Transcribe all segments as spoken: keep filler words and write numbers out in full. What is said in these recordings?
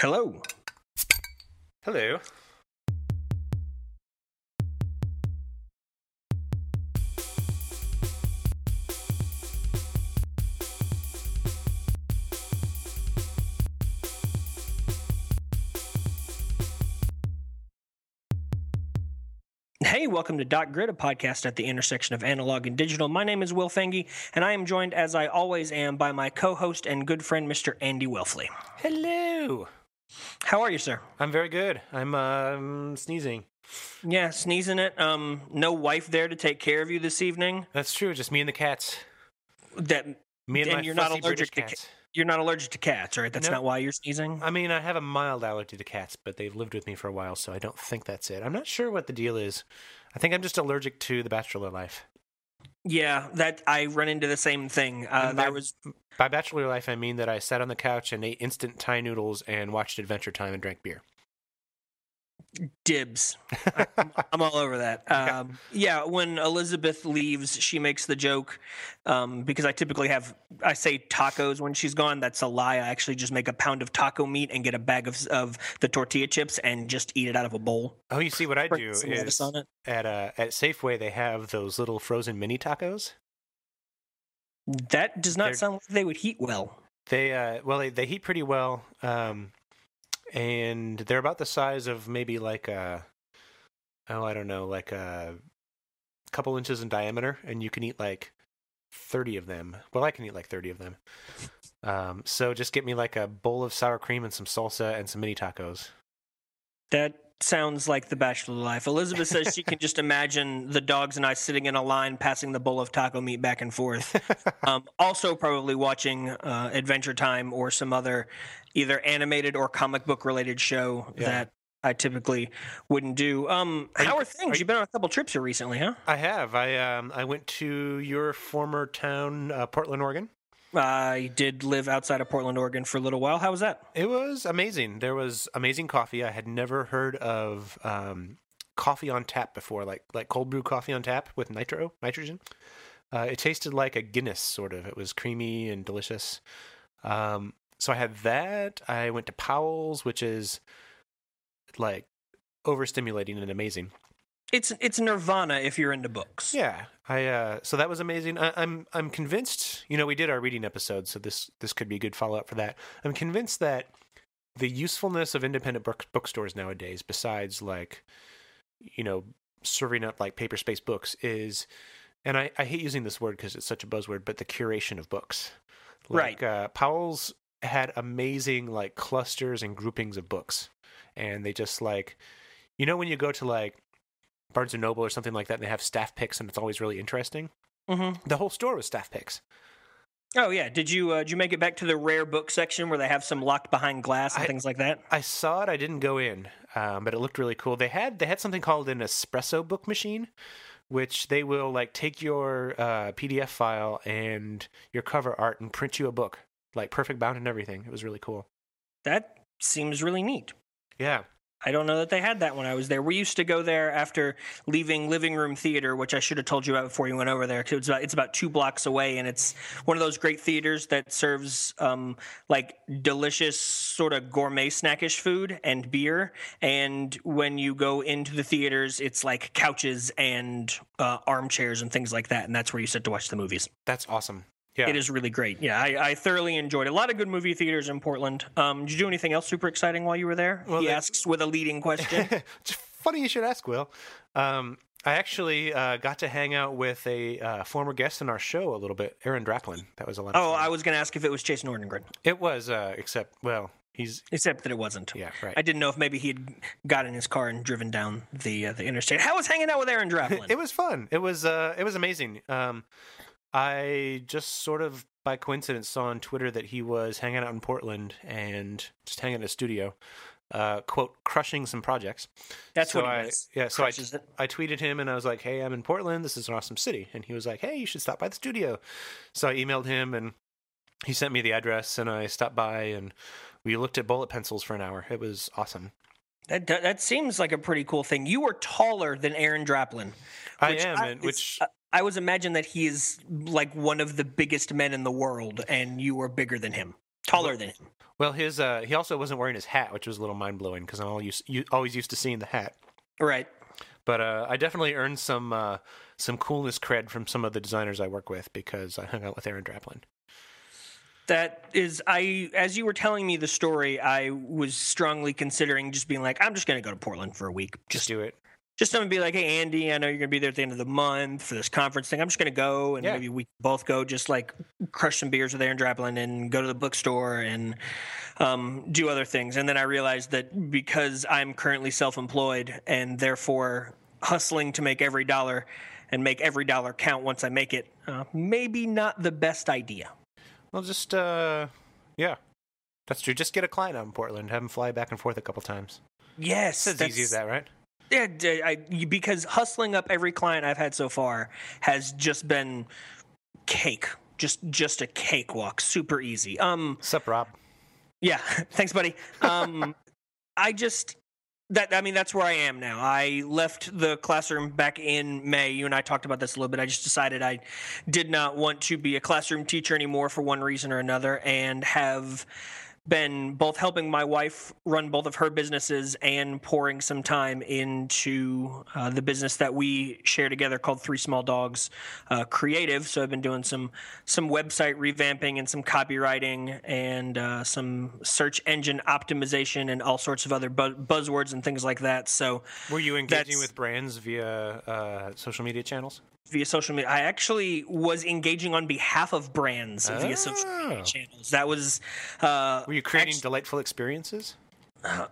Hello. Hello. Hey, welcome to Dot Grid, a podcast at the intersection of analog and digital. My name is Will Fenge, and I am joined, as I always am, by my co-host and good friend, Mister Andy Welfley. Hello. How are you, sir? I'm very good. I'm um, sneezing. Yeah, sneezing it. Um, no wife there to take care of you this evening. That's true. Just me and the cats. That me and, and my you're fussy not allergic British to cats. Ca- you're not allergic to cats, right? That's no. not why you're sneezing? I mean, I have a mild allergy to cats, but they've lived with me for a while, so I don't think that's it. I'm not sure what the deal is. I think I'm just allergic to the bachelor life. Yeah, that I run into the same thing. Uh, by, there was by bachelor life, I mean that I sat on the couch and ate instant Thai noodles and watched Adventure Time and drank beer. Dibs. I'm, I'm all over that. Um, yeah, when Elizabeth leaves, she makes the joke um, because I typically have, I say tacos when she's gone. That's a lie. I actually just make a pound of taco meat and get a bag of of the tortilla chips and just eat it out of a bowl. Oh, you see what I do is on it. At, uh, at Safeway, they have those little frozen mini tacos. That does not They're, sound like they would heat well. They uh, Well, they, they heat pretty well. Um And they're about the size of maybe like a, oh, I don't know, like a couple inches in diameter. And you can eat like thirty of them. Well, I can eat like thirty of them. Um, so just get me like a bowl of sour cream and some salsa and some mini tacos. That sounds like the bachelor life. Elizabeth says she can just imagine the dogs and I sitting in a line passing the bowl of taco meat back and forth. Um, also probably watching uh, Adventure Time or some other either animated or comic book related show yeah. that I typically wouldn't do. Um, are how you, are things? Are You've been on a couple trips here recently, huh? I have. I um, I went to your former town, uh, Portland, Oregon. I did live outside of Portland, Oregon for a little while. How was that? It was amazing. There was amazing coffee. I had never heard of um, coffee on tap before, like like cold brew coffee on tap with nitro, nitrogen. Uh, it tasted like a Guinness, sort of. It was creamy and delicious. Um, so I had that. I went to Powell's, which is like overstimulating and amazing. It's it's Nirvana if you're into books. Yeah, I uh, so that was amazing. I, I'm I'm convinced. You know, we did our reading episode, so this this could be a good follow up for that. I'm convinced that the usefulness of independent book, bookstores nowadays, besides like, you know, serving up like paper space books, is, and I, I hate using this word because it's such a buzzword, but the curation of books. Like, right. Uh, Powell's had amazing like clusters and groupings of books, and they just like, you know, when you go to like Barnes and Noble or something like that, and they have staff picks, and it's always really interesting. Mm-hmm. The whole store was staff picks. Oh yeah, did you uh, did you make it back to the rare book section where they have some locked behind glass and I, things like that? I saw it. I didn't go in, um, but it looked really cool. They had they had something called an espresso book machine, which they will like take your uh, P D F file and your cover art and print you a book, like perfect bound and everything. It was really cool. That seems really neat. Yeah. I don't know that they had that when I was there. We used to go there after leaving Living Room Theater, which I should have told you about before you went over there. It's about, it's about two blocks away, and it's one of those great theaters that serves um, like delicious sort of gourmet snackish food and beer. And when you go into the theaters, it's like couches and uh, armchairs and things like that, and that's where you sit to watch the movies. That's awesome. Yeah. It is really great. Yeah, I, I thoroughly enjoyed it. A lot of good movie theaters in Portland. Um, did you do anything else super exciting while you were there? Well, he they... asks with a leading question. It's funny you should ask, Will. Um, I actually uh, got to hang out with a uh, former guest in our show a little bit, Aaron Draplin. That was a lot of oh, fun. I was going to ask if it was Chase Nordengren. It was, uh, except, well, he's... Except that it wasn't. Yeah, right. I didn't know if maybe he had got in his car and driven down the uh, the interstate. How was hanging out with Aaron Draplin? It was fun. It was, uh, it was amazing. Um I just sort of by coincidence saw on Twitter that he was hanging out in Portland and just hanging in a studio, uh, quote, crushing some projects. That's so what I, it is. Yeah, so I, I tweeted him and I was like, hey, I'm in Portland. This is an awesome city. And he was like, hey, you should stop by the studio. So I emailed him and he sent me the address and I stopped by and we looked at bullet pencils for an hour. It was awesome. That that seems like a pretty cool thing. You are taller than Aaron Draplin. I am, I, and, which... Uh, I always imagine that he is like one of the biggest men in the world, and you are bigger than him. taller than him. Well, his uh, he also wasn't wearing his hat, which was a little mind-blowing because I'm all used, you, always used to seeing the hat. Right. But uh, I definitely earned some uh, some coolness cred from some of the designers I work with because I hung out with Aaron Draplin. That is, I as you were telling me the story, I was strongly considering just being like, I'm just going to go to Portland for a week. Just, just do it. Just someone be like, hey, Andy, I know you're going to be there at the end of the month for this conference thing. I'm just going to go, and yeah. maybe we both go just, like, crush some beers with Aaron Draplin and go to the bookstore and um, do other things. And then I realized that because I'm currently self-employed and therefore hustling to make every dollar and make every dollar count once I make it, uh, maybe not the best idea. Well, just, uh, yeah, that's true. Just get a client out in Portland, have him fly back and forth a couple times. Yes. That's as easy as that, right? Yeah, I, because hustling up every client I've had so far has just been cake, just just a cakewalk, super easy. Um, Sup, Rob? Yeah, thanks, buddy. Um, I just that I mean that's where I am now. I left the classroom back in May. You and I talked about this a little bit. I just decided I did not want to be a classroom teacher anymore for one reason or another, and have been both helping my wife run both of her businesses and pouring some time into uh, the business that we share together called Three Small Dogs uh, Creative. So I've been doing some some website revamping and some copywriting and uh, some search engine optimization and all sorts of other bu- buzzwords and things like that. So were you engaging with brands via uh, social media channels? Via social media. I actually was engaging on behalf of brands oh. via social media channels. That was... Uh, Were you creating actually, delightful experiences? Uh,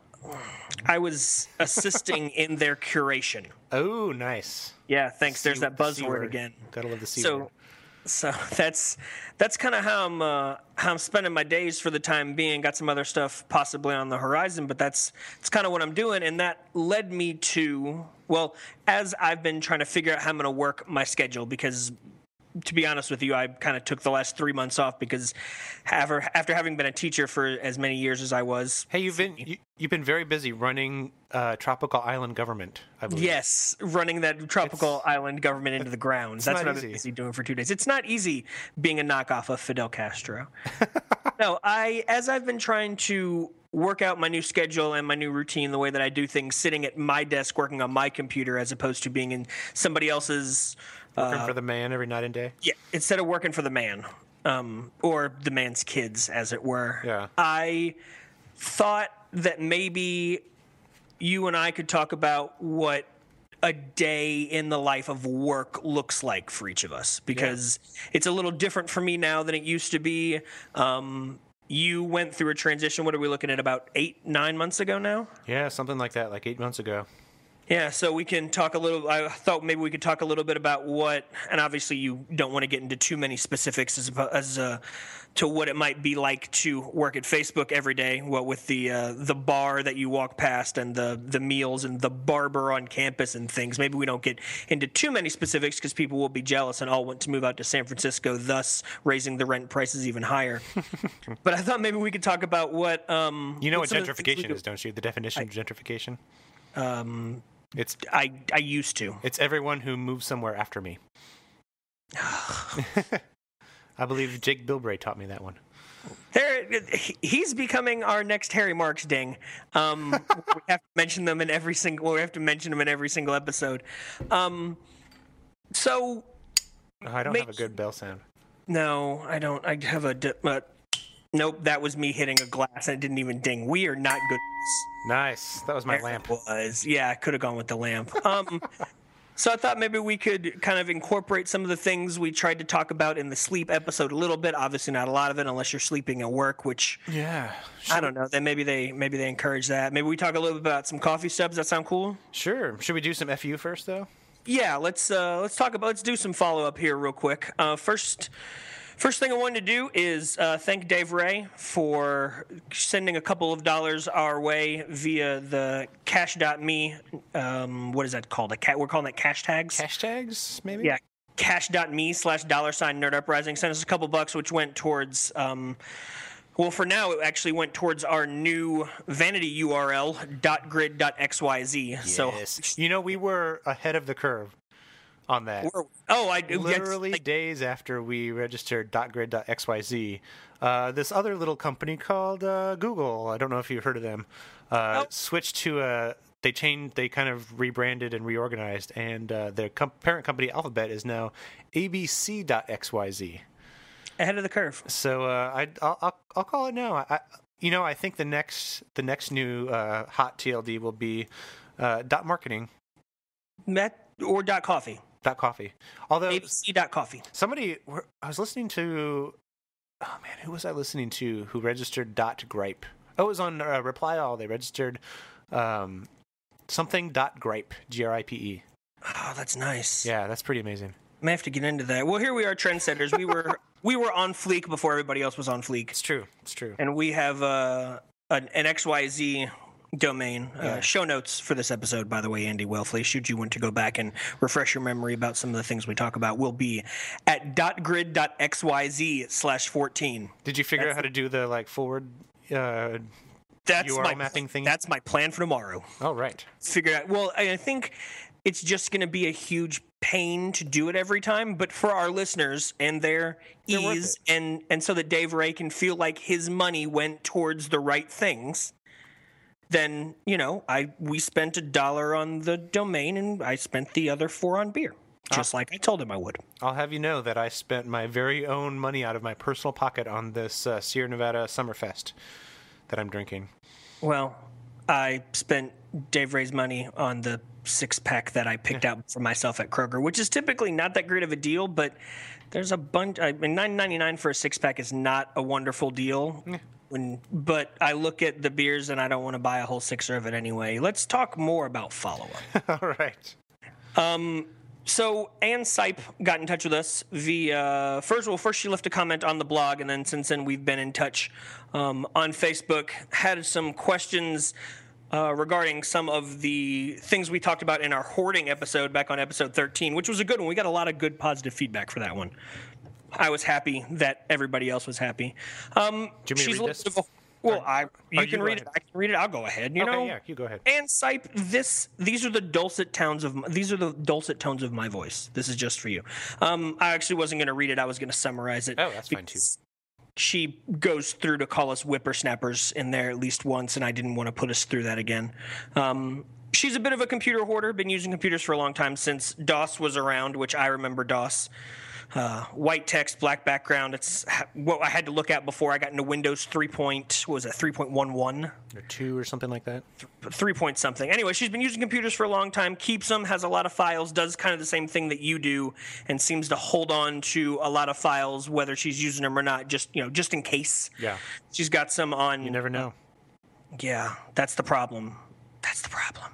I was assisting in their curation. Oh, nice. Yeah, thanks. C- There's that buzzword C- again. Gotta love the C so, word. So that's that's kind of how I'm uh, how I'm spending my days for the time being. Got some other stuff possibly on the horizon, but that's that's kind of what I'm doing, and that led me to well, as I've been trying to figure out how I'm going to work my schedule because. To be honest with you, I kind of took the last three months off because after, after having been a teacher for as many years as I was. Hey, you've been you, you've been very busy running uh, tropical island government, I believe. Yes, running that tropical it's, island government into the ground. That's what I've been busy doing for two days. It's not easy being a knockoff of Fidel Castro. No, I as I've been trying to work out my new schedule and my new routine, the way that I do things, sitting at my desk working on my computer as opposed to being in somebody else's... Working uh, for the man every night and day? Yeah, instead of working for the man, um, or the man's kids, as it were. Yeah. I thought that maybe you and I could talk about what a day in the life of work looks like for each of us, because yeah. it's a little different for me now than it used to be. Um, you went through a transition. What are we looking at, about eight, nine months ago now? Yeah, something like that, like eight months ago. Yeah, so we can talk a little – I thought maybe we could talk a little bit about what – and obviously you don't want to get into too many specifics as as uh, to what it might be like to work at Facebook every day, what with the uh, the bar that you walk past and the, the meals and the barber on campus and things. Maybe we don't get into too many specifics because people will be jealous and all want to move out to San Francisco, thus raising the rent prices even higher. But I thought maybe we could talk about what um, – You know what, what gentrification is, don't you, the definition I, of gentrification? Um It's I, I used to. It's everyone who moves somewhere after me. I believe Jake Bilbray taught me that one. There, he's becoming our next Harry Marks ding. Um, we have to mention them in every single. We have to mention them in every single episode. Um, so I don't make, have a good bell sound. No, I don't. I have a. Uh, nope, that was me hitting a glass and it didn't even ding. We are not good. Nice. That was my there lamp. It was. Yeah, I could have gone with the lamp. Um, so I thought maybe we could kind of incorporate some of the things we tried to talk about in the sleep episode a little bit. Obviously not a lot of it unless you're sleeping at work, which yeah, sure. I don't know. Then maybe they maybe they encourage that. Maybe we talk a little bit about some coffee subs. That sound cool? Sure. Should we do some F U first though? Yeah, let's uh, let's talk about let's do some follow up here real quick. Uh, first First thing I wanted to do is uh, thank Dave Ray for sending a couple of dollars our way via the cash dot me. Um, what is that called? A ca- we're calling that cash tags? Cash tags, maybe? Yeah, cash.me slash dollar sign nerd uprising. Sent us a couple bucks, which went towards... Um, Well, for now, it actually went towards our new vanity U R L, dot grid dot x y z. Yes. So, you know, we were ahead of the curve. on that. Or, oh, I do. Literally yes, I, days after we registered dot grid dot x y z, uh, this other little company called uh, Google, I don't know if you've heard of them, uh, nope. switched to a... They changed. They kind of rebranded and reorganized, and uh, their comp- parent company Alphabet is now a b c dot x y z. Ahead of the curve. So uh, I, I'll, I'll I'll call it now. I, you know, I think the next the next new uh, hot T L D will be uh, dot marketing, Met or dot coffee. Dot coffee. Although A B C dot coffee. Somebody I was listening to. Oh man, who was I listening to? Who registered dot gripe? Oh, it was on uh, Reply All. They registered. Um, Something dot gripe, G R I P E. Oh, that's nice. Yeah, that's pretty amazing. I may have to get into that. Well, here we are, trendsetters. We were we were on fleek before everybody else was on fleek. It's true. It's true. And we have uh, an, an X Y Z domain. Yeah. Uh, show notes for this episode, by the way, Andy Welfley, should you want to go back and refresh your memory about some of the things we talk about, will be at dot grid dot x y z slash fourteen. Did you figure that's out how the- to do the like forward uh That's U R L my mapping thing. That's my plan for tomorrow. Oh, right. Figure out. Well, I think it's just going to be a huge pain to do it every time, but for our listeners and their They're ease, and, and so that Dave Ray can feel like his money went towards the right things, then you know, I we spent a dollar on the domain, and I spent the other four on beer, just I'll, like I told him I would. I'll have you know that I spent my very own money out of my personal pocket on this uh, Sierra Nevada Summerfest that I'm drinking. Well, I spent Dave Ray's money on the six-pack that I picked yeah. out for myself at Kroger, which is typically not that great of a deal, but there's a bunch... I mean, nine ninety-nine for a six-pack is not a wonderful deal, yeah. when, but I look at the beers and I don't want to buy a whole sixer of it anyway. Let's talk more about follow-up. All right. Um... So Ann Sipe got in touch with us via first. Well, first she left a comment on the blog, and then since then we've been in touch um, on Facebook. Had some questions uh, regarding some of the things we talked about in our hoarding episode back on episode thirteen, which was a good one. We got a lot of good positive feedback for that one. I was happy that everybody else was happy. Um, Do you mean read this? Well, I you oh, can you read it. I can read it. I'll go ahead. You okay, know, yeah, you go ahead. And Sipe, this these are the dulcet tones of these are the dulcet tones of my voice. This is just for you. Um, I actually wasn't going to read it. I was going to summarize it. Oh, that's fine too. She goes through to call us whippersnappers in there at least once, and I didn't want to put us through that again. Um, she's a bit of a computer hoarder. Been using computers for a long time since DOS was around, which I remember DOS. Uh, white text, black background. It's what I had to look at before I got into Windows three. What was it, three point one one? Or two or something like that? Three point something. Anyway, she's been using computers for a long time, keeps them, has a lot of files, does kind of the same thing that you do, and seems to hold on to a lot of files, whether she's using them or not, just you know, just in case. Yeah. She's got some on... You never know. Uh, yeah, that's the problem. That's the problem.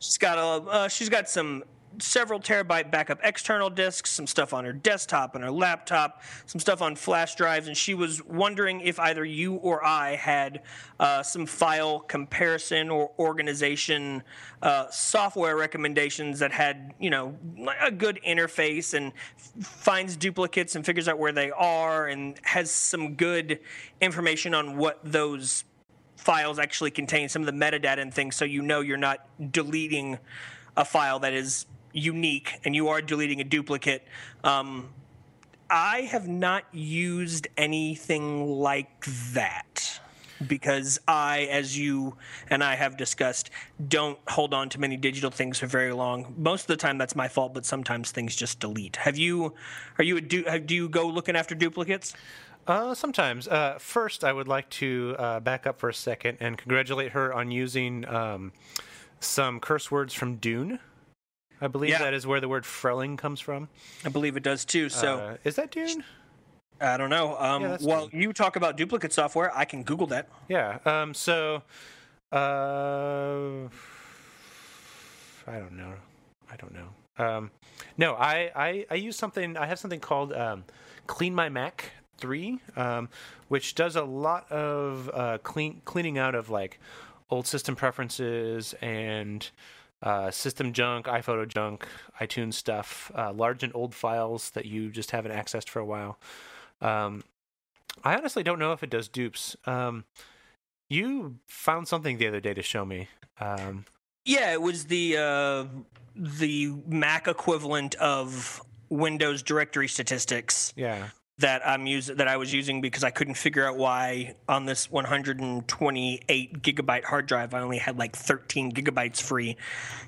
she's got a, uh, she's got some... several terabyte backup external disks, some stuff on her desktop and her laptop, some stuff on flash drives, and she was wondering if either you or I had uh, some file comparison or organization uh, software recommendations that had, you know, a good interface and finds duplicates and figures out where they are and has some good information on what those files actually contain, some of the metadata and things, so you know you're not deleting a file that is unique and you are deleting a duplicate. Um, I have not used anything like that because I, as you and I have discussed, don't hold on to many digital things for very long. Most of the time that's my fault, but sometimes things just delete. Have you, are you, a du- do you go looking after duplicates? Uh, sometimes. Uh, first, I would like to uh, back up for a second and congratulate her on using um, some curse words from Dune. I believe yeah. that is where the word Frelling comes from. I believe it does, too. So, uh, is that Dune? I don't know. Um, yeah, well, Dune. You talk about duplicate software. I can Google that. Yeah. Um, so, uh, I don't know. I don't know. Um, no, I, I, I use something. I have something called um, Clean My Mac three, um, which does a lot of uh, clean cleaning out of, like, old system preferences and uh, system junk, iPhoto junk, iTunes stuff, uh, large and old files that you just haven't accessed for a while. Um, I honestly don't know if it does dupes. Um, you found something the other day to show me. Um, Yeah, it was the uh, the Mac equivalent of Windows directory statistics. Yeah. That I'm using, that I was using because I couldn't figure out why on this one hundred twenty-eight gigabyte hard drive I only had like thirteen gigabytes free,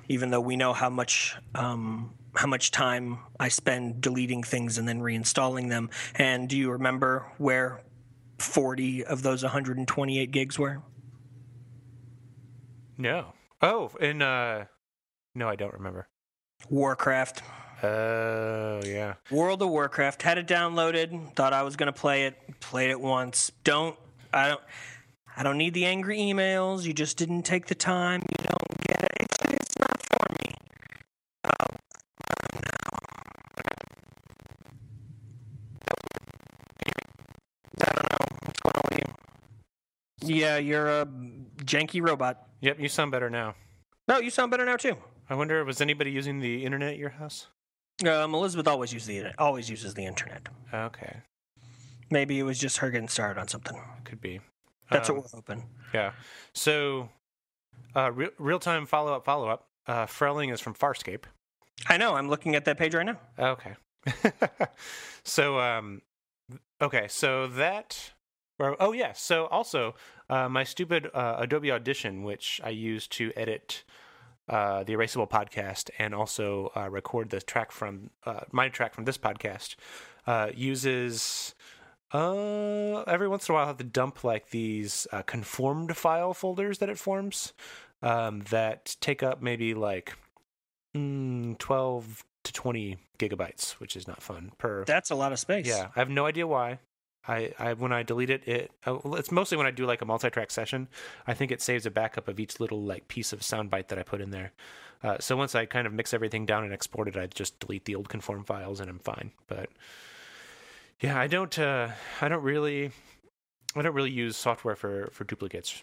even though we know how much um, how much time I spend deleting things and then reinstalling them. And do you remember where forty of those one hundred twenty-eight gigs were? No. Oh, in uh, no, I don't remember. Warcraft. Oh, uh, yeah. World of Warcraft. Had it downloaded. Thought I was going to play it. Played it once. Don't. I don't. I don't need the angry emails. You just didn't take the time. You don't get it. It's, it's not for me. Oh, no. I don't know. What's going on with you? Yeah, you're a janky robot. Yep, you sound better now. No, you sound better now too. I wonder, was anybody using the internet at your house? Um, Elizabeth always uses the always uses the internet. Okay. Maybe it was just her getting started on something. Could be. That's um, what we're hoping. Yeah. So, uh, re- real-time follow-up, follow-up. Uh, Frelling is from Farscape. I know. I'm looking at that page right now. Okay. so, um, okay. So that... Or, oh, yeah. So, also, uh, my stupid uh, Adobe Audition, which I use to edit... Uh, the Erasable podcast, and also uh, record the track from uh, my track from this podcast, uh, uses uh, every once in a while I have to dump like these uh, conformed file folders that it forms um, that take up maybe like mm, twelve to twenty gigabytes, which is not fun. Per that's a lot of space. Yeah, I have no idea why. I, I when I delete it, it it's mostly when I do like a multi-track session. I think it saves a backup of each little like piece of soundbite that I put in there. Uh, so once I kind of mix everything down and export it, I just delete the old conform files and I'm fine. But yeah, I don't uh, I don't really I don't really use software for, for duplicates.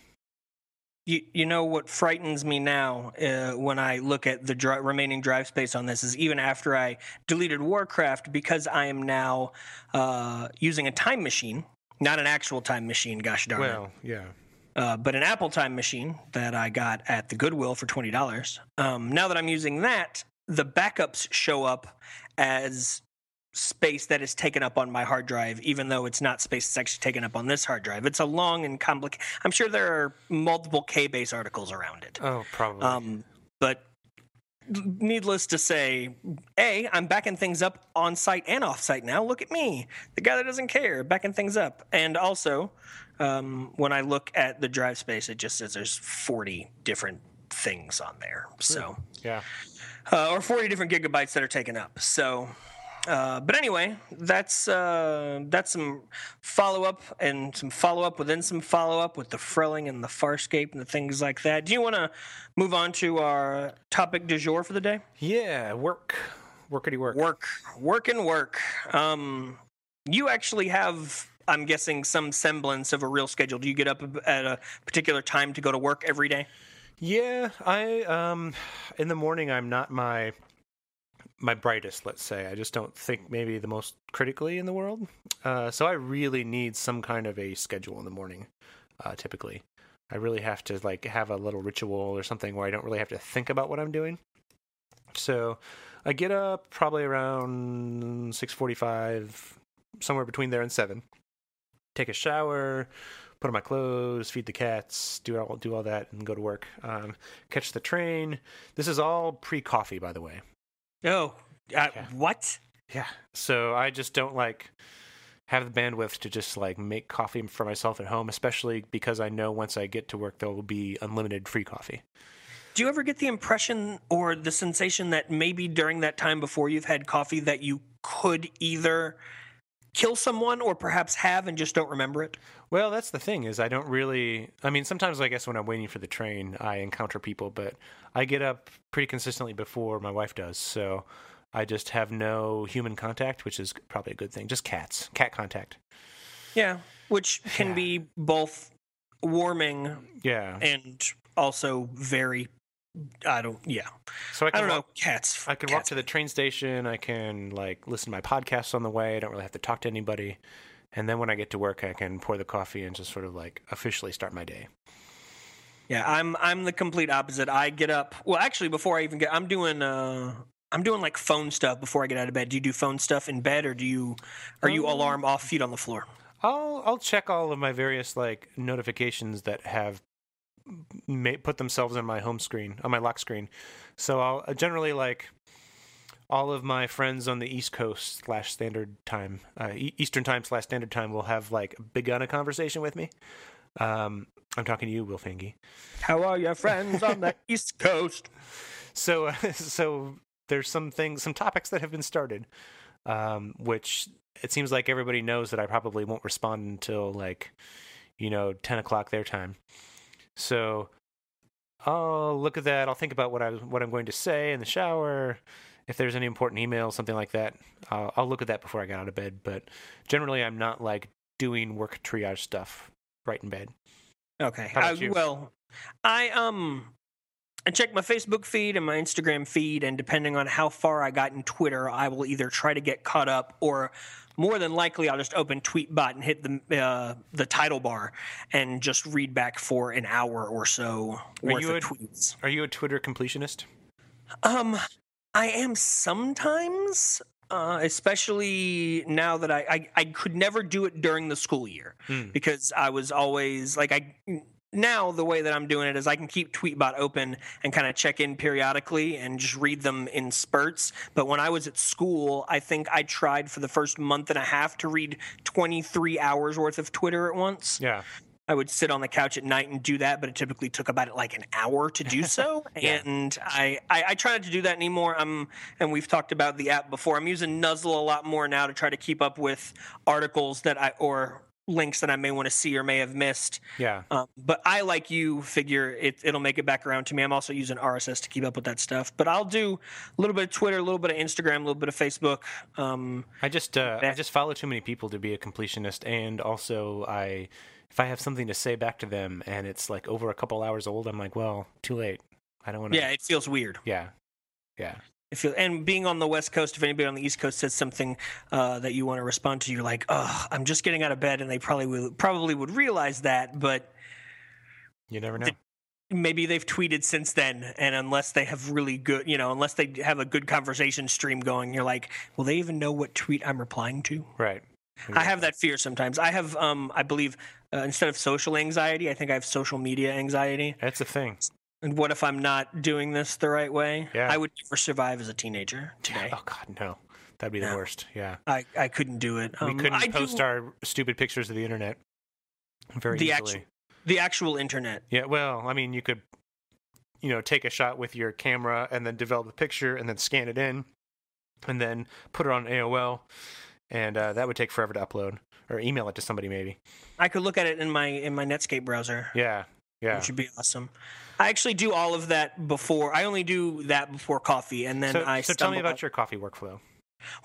You you know what frightens me now uh, when I look at the dri- remaining drive space on this is even after I deleted Warcraft, because I am now uh, using a time machine, not an actual time machine, gosh darn well, it. Well, yeah. Uh, but an Apple time machine that I got at the Goodwill for twenty dollars. Um, now that I'm using that, the backups show up as space that is taken up on my hard drive, even though it's not space that's actually taken up on this hard drive. It's a long and complicated... I'm sure there are multiple K-base articles around it. Oh, probably. Um, but needless to say, A, I'm backing things up on-site and off-site now. Look at me, the guy that doesn't care, backing things up. And also, um, when I look at the drive space, it just says there's forty different things on there. So, yeah, uh, or forty different gigabytes that are taken up. So... Uh, but anyway, that's uh, that's some follow-up and some follow-up within some follow-up with the Frelling and the Farscape and the things like that. Do you want to move on to our topic du jour for the day? Yeah, work. Workity work. Work. Work and work. Um, you actually have, I'm guessing, some semblance of a real schedule. Do you get up at a particular time to go to work every day? Yeah. I um, in the morning, I'm not my... my brightest, let's say. I just don't think maybe the most critically in the world. Uh, so I really need some kind of a schedule in the morning, uh, typically. I really have to like have a little ritual or something where I don't really have to think about what I'm doing. So I get up probably around six forty-five, somewhere between there and seven. Take a shower, put on my clothes, feed the cats, do all, do all that, and go to work. Um, catch the train. This is all pre-coffee, by the way. Oh, uh, yeah. What? Yeah. So I just don't like have the bandwidth to just like make coffee for myself at home, especially because I know once I get to work, there will be unlimited free coffee. Do you ever get the impression or the sensation that maybe during that time before you've had coffee that you could either kill someone or perhaps have and just don't remember it? Well, that's the thing is I don't really, I mean, sometimes I guess when I'm waiting for the train, I encounter people, but I get up pretty consistently before my wife does. So I just have no human contact, which is probably a good thing. Just cats, cat contact. Yeah. Which can yeah. be both warming yeah, and also very, I don't, yeah. So I, can I don't walk, know, cats. I can cats. walk to the train station. I can like listen to my podcasts on the way. I don't really have to talk to anybody. And then when I get to work, I can pour the coffee and just sort of like officially start my day. Yeah, I'm I'm the complete opposite. I get up. Well, actually, before I even get, I'm doing uh, I'm doing like phone stuff before I get out of bed. Do you do phone stuff in bed, or do you are you alarm off, feet on the floor? I'll I'll check all of my various like notifications that have put themselves on my home screen, on my lock screen. So I'll generally like all of my friends on the East Coast slash Standard Time, uh, Eastern Time slash Standard Time will have like begun a conversation with me. Um, I'm talking to you, Will Fenge. How are your friends on the East Coast? So, uh, so there's some things, some topics that have been started, um, which it seems like everybody knows that I probably won't respond until like, you know, ten o'clock their time. So I'll look at that. I'll think about what I what I'm going to say in the shower. If there's any important email, something like that, I'll, I'll look at that before I get out of bed. But generally, I'm not like doing work triage stuff right in bed. Okay. How about you? I, well, I um, I check my Facebook feed and my Instagram feed, and depending on how far I got in Twitter, I will either try to get caught up, or more than likely, I'll just open Tweetbot and hit the uh, the title bar and just read back for an hour or so worth of tweets. Are you a Twitter completionist? Um. I am sometimes, uh, especially now that I, I, I could never do it during the school year mm. because I was always like I now the way that I'm doing it is I can keep Tweetbot open and kind of check in periodically and just read them in spurts. But when I was at school, I think I tried for the first month and a half to read twenty-three hours worth of Twitter at once. Yeah. I would sit on the couch at night and do that, but it typically took about like an hour to do so. yeah. And I, I, I try not to do that anymore. I'm, and we've talked about the app before. I'm using Nuzzle a lot more now to try to keep up with articles that I or links that I may want to see or may have missed. Yeah. Um, but I, like you, figure it, it'll make it back around to me. I'm also using R S S to keep up with that stuff. But I'll do a little bit of Twitter, a little bit of Instagram, a little bit of Facebook. Um, I just uh, I just follow too many people to be a completionist, and also I... If I have something to say back to them and it's like over a couple hours old, I'm like, well, too late. I don't want to. Yeah, it feels weird. Yeah, yeah. It feels, and being on the West Coast, if anybody on the East Coast says something uh, that you want to respond to, you're like, oh, I'm just getting out of bed, and they probably will, probably would realize that, but you never know. Th- maybe they've tweeted since then, and unless they have really good, you know, unless they have a good conversation stream going, you're like, will they even know what tweet I'm replying to? Right. Exactly. I have that fear sometimes. I have, um, I believe, uh, instead of social anxiety, I think I have social media anxiety. That's a thing. And what if I'm not doing this the right way? Yeah. I would never survive as a teenager today. Oh, God, no. That'd be no. the worst, yeah. I, I couldn't do it. Um, we couldn't I post do... our stupid pictures to the internet very the easily. Actu- the actual internet. Yeah, well, I mean, you could, you know, take a shot with your camera and then develop a picture and then scan it in and then put it on A O L. And uh, that would take forever to upload, or email it to somebody maybe. I could look at it in my in my Netscape browser. Yeah, yeah. Which would be awesome. I actually do all of that before. I only do that before coffee, and then so, I so tell me about out. your coffee workflow.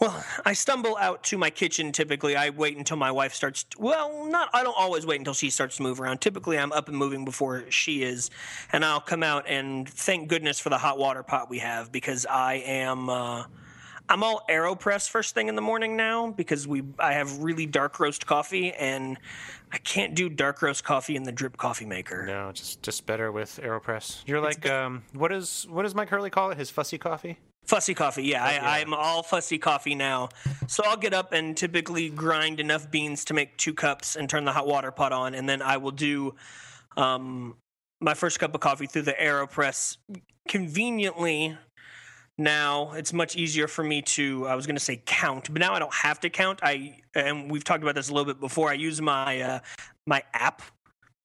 Well, I stumble out to my kitchen typically. I wait until my wife starts – well, not – I don't always wait until she starts to move around. Typically, I'm up and moving before she is, and I'll come out and thank goodness for the hot water pot we have because I am uh, – I'm all AeroPress first thing in the morning now because we I have really dark roast coffee, and I can't do dark roast coffee in the drip coffee maker. No, just just better with AeroPress. You're it's like, um, what is what does Mike Hurley call it? His fussy coffee? Fussy coffee, yeah. Oh, yeah. I, I'm all fussy coffee now. So I'll get up and typically grind enough beans to make two cups and turn the hot water pot on, and then I will do um, my first cup of coffee through the AeroPress conveniently. Now it's much easier for me to, I was going to say count, but now I don't have to count. I and we've talked about this a little bit before. I use my uh, my app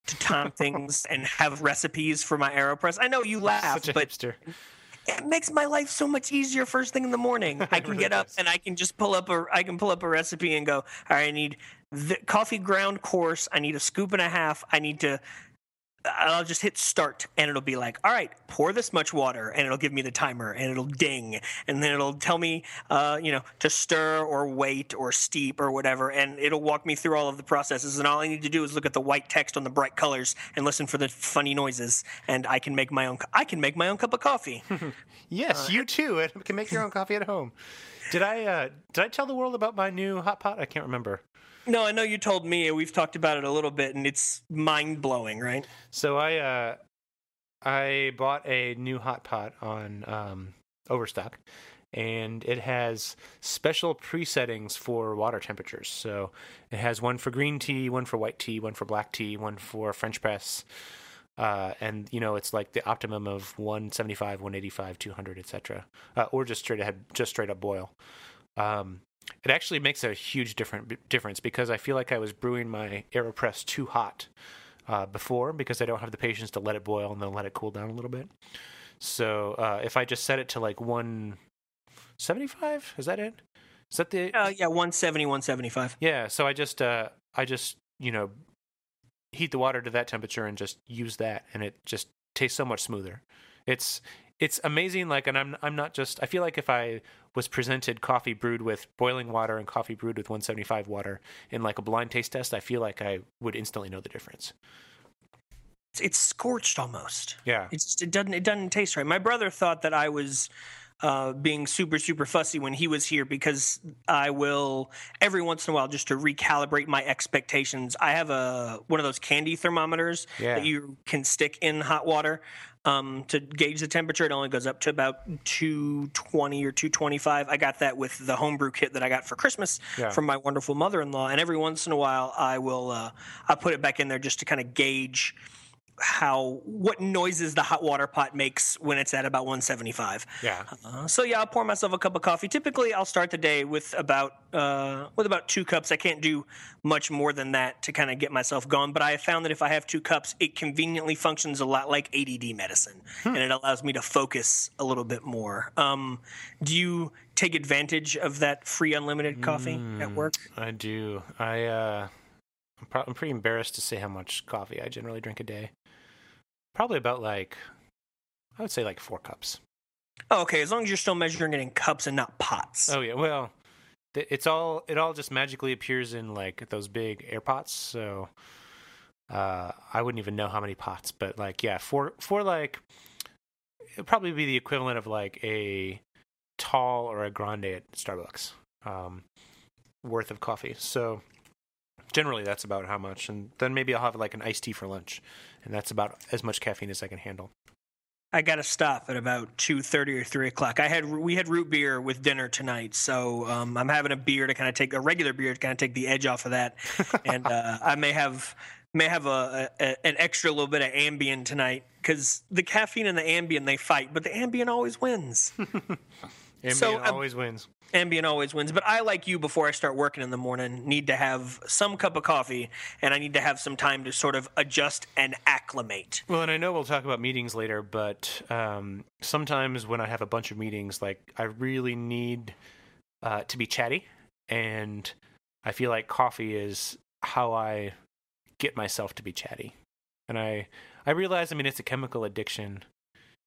to time things and have recipes for my AeroPress. I know you laugh, such a but hipster. It makes my life so much easier first thing in the morning. I can really get up is. and I can just pull up a I can pull up a recipe and go, all right, I need the coffee ground coarse. I need a scoop and a half. I need to. I'll just hit start, and it'll be like, all right, pour this much water, and it'll give me the timer, and it'll ding, and then it'll tell me, uh, you know, to stir or wait or steep or whatever, and it'll walk me through all of the processes, and all I need to do is look at the white text on the bright colors and listen for the funny noises, and I can make my own I can make my own cup of coffee. Yes, uh, you too can make your own coffee at home. Did I uh, did I tell the world about my new hot pot? I can't remember. No, I know you told me. We've talked about it a little bit, and it's mind-blowing, right? So I uh, I bought a new hot pot on um, Overstock, and it has special pre-settings for water temperatures. So it has one for green tea, one for white tea, one for black tea, one for French press. Uh, and, you know, it's like the optimum of one seventy-five, one eighty-five, two hundred, et cetera. Uh, or just straight ahead, just straight up boil. Um, it actually makes a huge different difference because I feel like I was brewing my AeroPress too hot uh, before because I don't have the patience to let it boil and then let it cool down a little bit. So uh, if I just set it to like one seventy-five, is that it? Is that the? Uh, yeah, one seventy, one seventy-five. Yeah. So I just, uh, I just, you know, heat the water to that temperature and just use that, and it just tastes so much smoother. It's it's amazing. Like, and I'm I'm not just. I feel like if I was presented coffee brewed with boiling water and coffee brewed with one seventy-five water in like a blind taste test, I feel like I would instantly know the difference. It's scorched almost. Yeah. It's just, it doesn't it doesn't taste right. My brother thought that I was uh, being super super fussy when he was here because I will every once in a while, just to recalibrate my expectations. I have a one of those candy thermometers yeah. that you can stick in hot water um, to gauge the temperature. It only goes up to about two twenty or two twenty-five. I got that with the homebrew kit that I got for Christmas yeah. from my wonderful mother-in-law, and every once in a while I will uh, I put it back in there just to kind of gauge how what noises the hot water pot makes when it's at about one seventy-five. Yeah. Uh, so yeah, I'll pour myself a cup of coffee. Typically, I'll start the day with about uh, with about two cups. I can't do much more than that to kind of get myself going. But I have found that if I have two cups, it conveniently functions a lot like A D D medicine, hmm. and it allows me to focus a little bit more. Um, do you take advantage of that free unlimited coffee mm, at work? I do. I uh, I'm, pro- I'm pretty embarrassed to say how much coffee I generally drink a day. Probably about like, I would say like four cups. Oh, okay. As long as you're still measuring it in cups and not pots. Oh yeah. Well, it's all it all just magically appears in like those big AirPots. So uh, I wouldn't even know how many pots, but like yeah, four four like it'd probably be the equivalent of like a tall or a grande at Starbucks um, worth of coffee. So generally, that's about how much, and then maybe I'll have like an iced tea for lunch, and that's about as much caffeine as I can handle. I gotta stop at about two thirty or three o'clock. I had we had root beer with dinner tonight, so um, I'm having a beer to kind of take a regular beer to kind of take the edge off of that, and uh, I may have may have a, a an extra little bit of Ambien tonight because the caffeine and the Ambien they fight, but the Ambien always wins. Ambien so, always um, wins. Ambien always wins. But I, like you, before I start working in the morning, need to have some cup of coffee, and I need to have some time to sort of adjust and acclimate. Well, and I know we'll talk about meetings later, but um, sometimes when I have a bunch of meetings, like I really need uh, to be chatty, and I feel like coffee is how I get myself to be chatty. And I, I realize, I mean, it's a chemical addiction.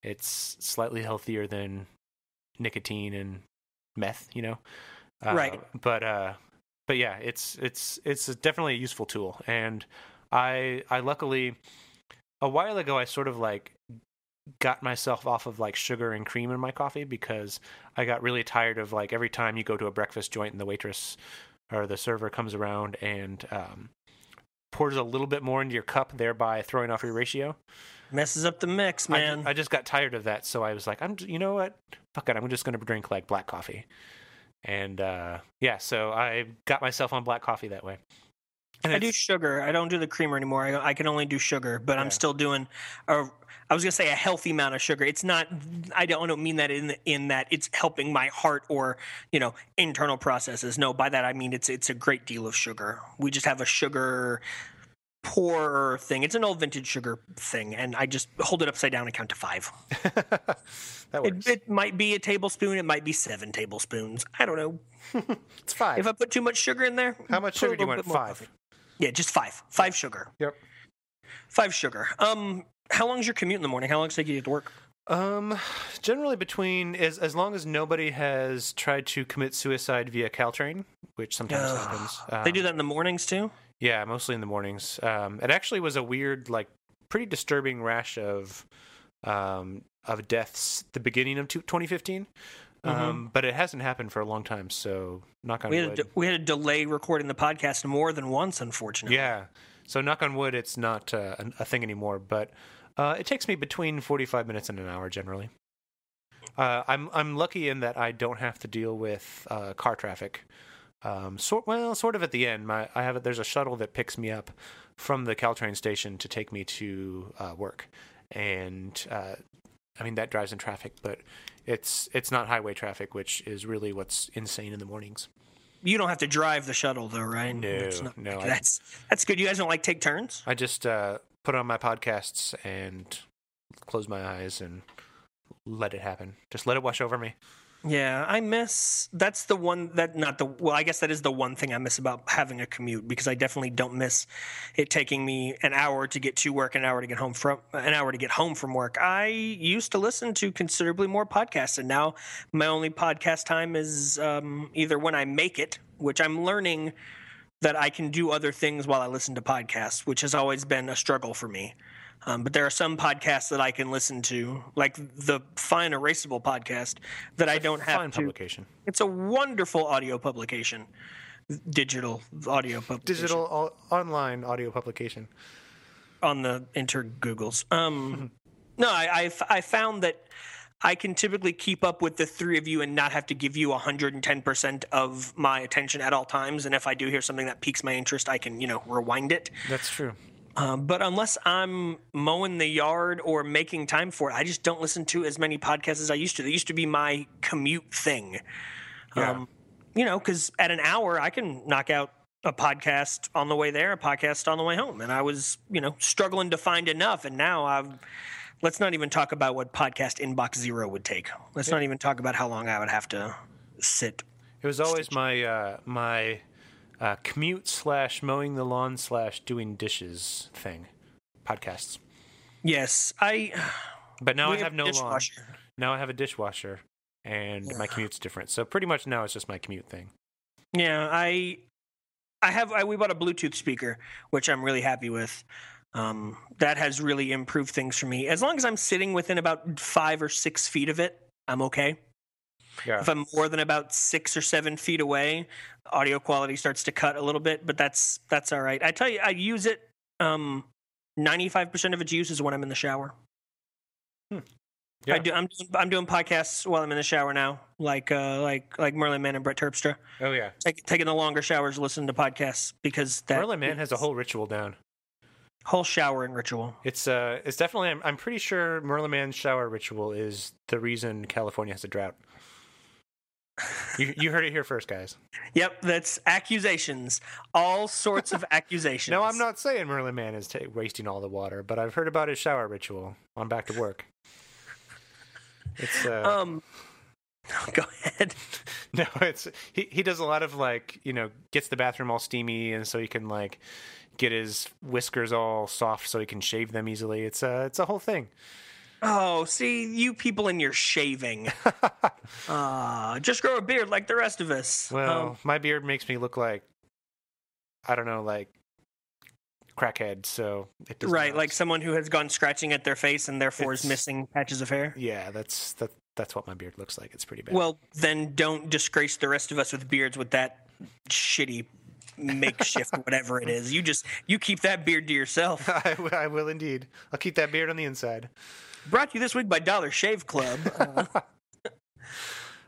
It's slightly healthier than nicotine and meth, you know, uh, right? But uh, but yeah, it's it's it's definitely a useful tool, and I I luckily a while ago I sort of like got myself off of like sugar and cream in my coffee because I got really tired of like every time you go to a breakfast joint and the waitress or the server comes around and um, pours a little bit more into your cup, thereby throwing off your ratio. Messes up the mix, man. I, I just got tired of that, so I was like, I'm, you know what? Fuck it, I'm just going to drink, like, black coffee. And, uh, yeah, so I got myself on black coffee that way. And I do sugar. I don't do the creamer anymore. I, I can only do sugar, but yeah. I'm still doing, a, I was going to say a healthy amount of sugar. It's not, I don't, I don't mean that in in that it's helping my heart or, you know, internal processes. No, by that I mean it's it's a great deal of sugar. We just have a sugar poorer thing. It's an old vintage sugar thing, and I just hold it upside down and count to five. That works. It, it might be a tablespoon. It might be seven tablespoons. I don't know. It's five. If I put too much sugar in there, how much sugar do you want? Five. Yeah, just five. Five sugar. Yep. Five sugar. Um, how long is your commute in the morning? How long does it take you to get to work? Um, generally between as as long as nobody has tried to commit suicide via Caltrain, which sometimes uh, happens. Um, they do that in the mornings too. Yeah, mostly in the mornings. Um, it actually was a weird, like, pretty disturbing rash of um, of deaths the beginning of twenty fifteen, um, mm-hmm. but it hasn't happened for a long time. So knock on we had wood. A de- we had a delay recording the podcast more than once, unfortunately. Yeah, so knock on wood, it's not uh, a thing anymore. But Uh, it takes me between forty-five minutes and an hour generally. Uh, I'm I'm lucky in that I don't have to deal with uh, car traffic. Um, sort well, sort of at the end, my I have a, there's a shuttle that picks me up from the Caltrain station to take me to uh, work, and uh, I mean that drives in traffic, but it's it's not highway traffic, which is really what's insane in the mornings. You don't have to drive the shuttle though, right? No, that's not, no, that's I, that's good. You guys don't like take turns? I just uh, put on my podcasts and close my eyes and let it happen. Just let it wash over me. Yeah, I miss that's the one that not the well, I guess that is the one thing I miss about having a commute, because I definitely don't miss it taking me an hour to get to work, an hour to get home from an hour to get home from work. I used to listen to considerably more podcasts, and now my only podcast time is um, either when I make it, which I'm learning that I can do other things while I listen to podcasts, which has always been a struggle for me. Um, but there are some podcasts that I can listen to, like the fine Erasable podcast, that I don't have fine to. Publication. It's a wonderful audio publication, digital audio publication. Digital all, online audio publication. On the inter-Googles. Um, no, I, I, I found that I can typically keep up with the three of you and not have to give you one hundred ten percent of my attention at all times. And if I do hear something that piques my interest, I can, you know, rewind it. That's true. Uh, but unless I'm mowing the yard or making time for it, I just don't listen to as many podcasts as I used to. They used to be my commute thing. Yeah. Um, you know, because at an hour, I can knock out a podcast on the way there, a podcast on the way home. And I was, you know, struggling to find enough. And now I've let's not even talk about what podcast Inbox Zero would take. Let's it, not even talk about how long I would have to sit. It was always stitch. my uh, my... Uh, commute slash mowing the lawn slash doing dishes thing, podcasts. Yes, I. But now I have, have no lawn. Now I have a dishwasher, and yeah. My commute's different. So pretty much now it's just my commute thing. Yeah, I, I have. I, we bought a Bluetooth speaker, which I'm really happy with. Um, that has really improved things for me. As long as I'm sitting within about five or six feet of it, I'm okay. Yeah. If I'm more than about six or seven feet away, audio quality starts to cut a little bit, but that's that's all right. I tell you, I use it. Um, ninety-five percent of its use is when I'm in the shower. Hmm. Yeah. I do. I'm I'm doing podcasts while I'm in the shower now, like uh, like like Merlin Mann and Brett Terpstra. Oh yeah, Take, taking the longer showers, listening to podcasts because that Merlin Mann has a whole ritual down. Whole showering ritual. It's uh, it's definitely. I'm, I'm pretty sure Merlin Mann's shower ritual is the reason California has a drought. You, you heard it here first, guys. Yep, that's accusations. All sorts of accusations. No, I'm not saying Merlin Mann is t- wasting all the water, but I've heard about his shower ritual on Back to Work. It's uh, um, no, go ahead. No, it's he, he does a lot of like, you know, gets the bathroom all steamy and so he can like get his whiskers all soft so he can shave them easily. It's uh, it's a whole thing. Oh, see, you people and your shaving. uh, just grow a beard like the rest of us. Well, um, my beard makes me look like, I don't know, like crackhead, so it doesn't Right, matter. Like someone who has gone scratching at their face and therefore it's, is missing patches of hair? Yeah, that's that, that's what my beard looks like. It's pretty bad. Well, then don't disgrace the rest of us with beards with that shitty makeshift whatever it is. You just you keep that beard to yourself. I, w- I will indeed. I'll keep that beard on the inside. Brought to you this week by Dollar Shave Club, uh,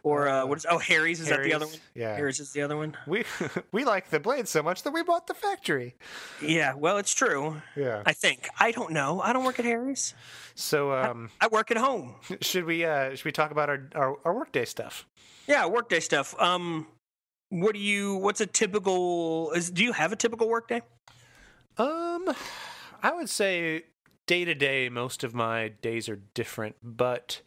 or uh, what is oh Harry's is Harry's, that the other one? Yeah, Harry's is the other one. We we like the blade so much that we bought the factory. Yeah, well, it's true. Yeah, I think I don't know. I don't work at Harry's, so um, I, I work at home. Should we uh, should we talk about our our, our workday stuff? Yeah, workday stuff. Um, what do you? What's a typical? Is do you have a typical workday? Um, I would say. Day to day, most of my days are different, but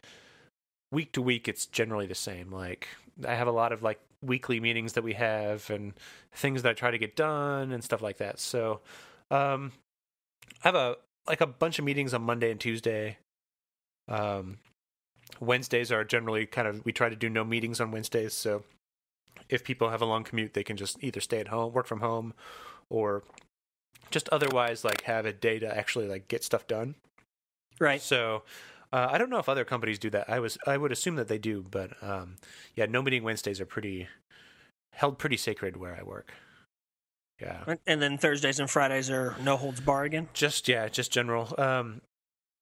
week to week, it's generally the same. Like, I have a lot of like weekly meetings that we have and things that I try to get done and stuff like that. So, um, I have a like a bunch of meetings on Monday and Tuesday. Um, Wednesdays are generally kind of we try to do no meetings on Wednesdays. So, if people have a long commute, they can just either stay at home, work from home, or just otherwise like have a day to actually like get stuff done. Right. So uh, I don't know if other companies do that. I was I would assume that they do, but um, yeah, no meeting Wednesdays are pretty held pretty sacred where I work. Yeah. And then Thursdays and Fridays are no holds barred again? Just yeah, just general. Um,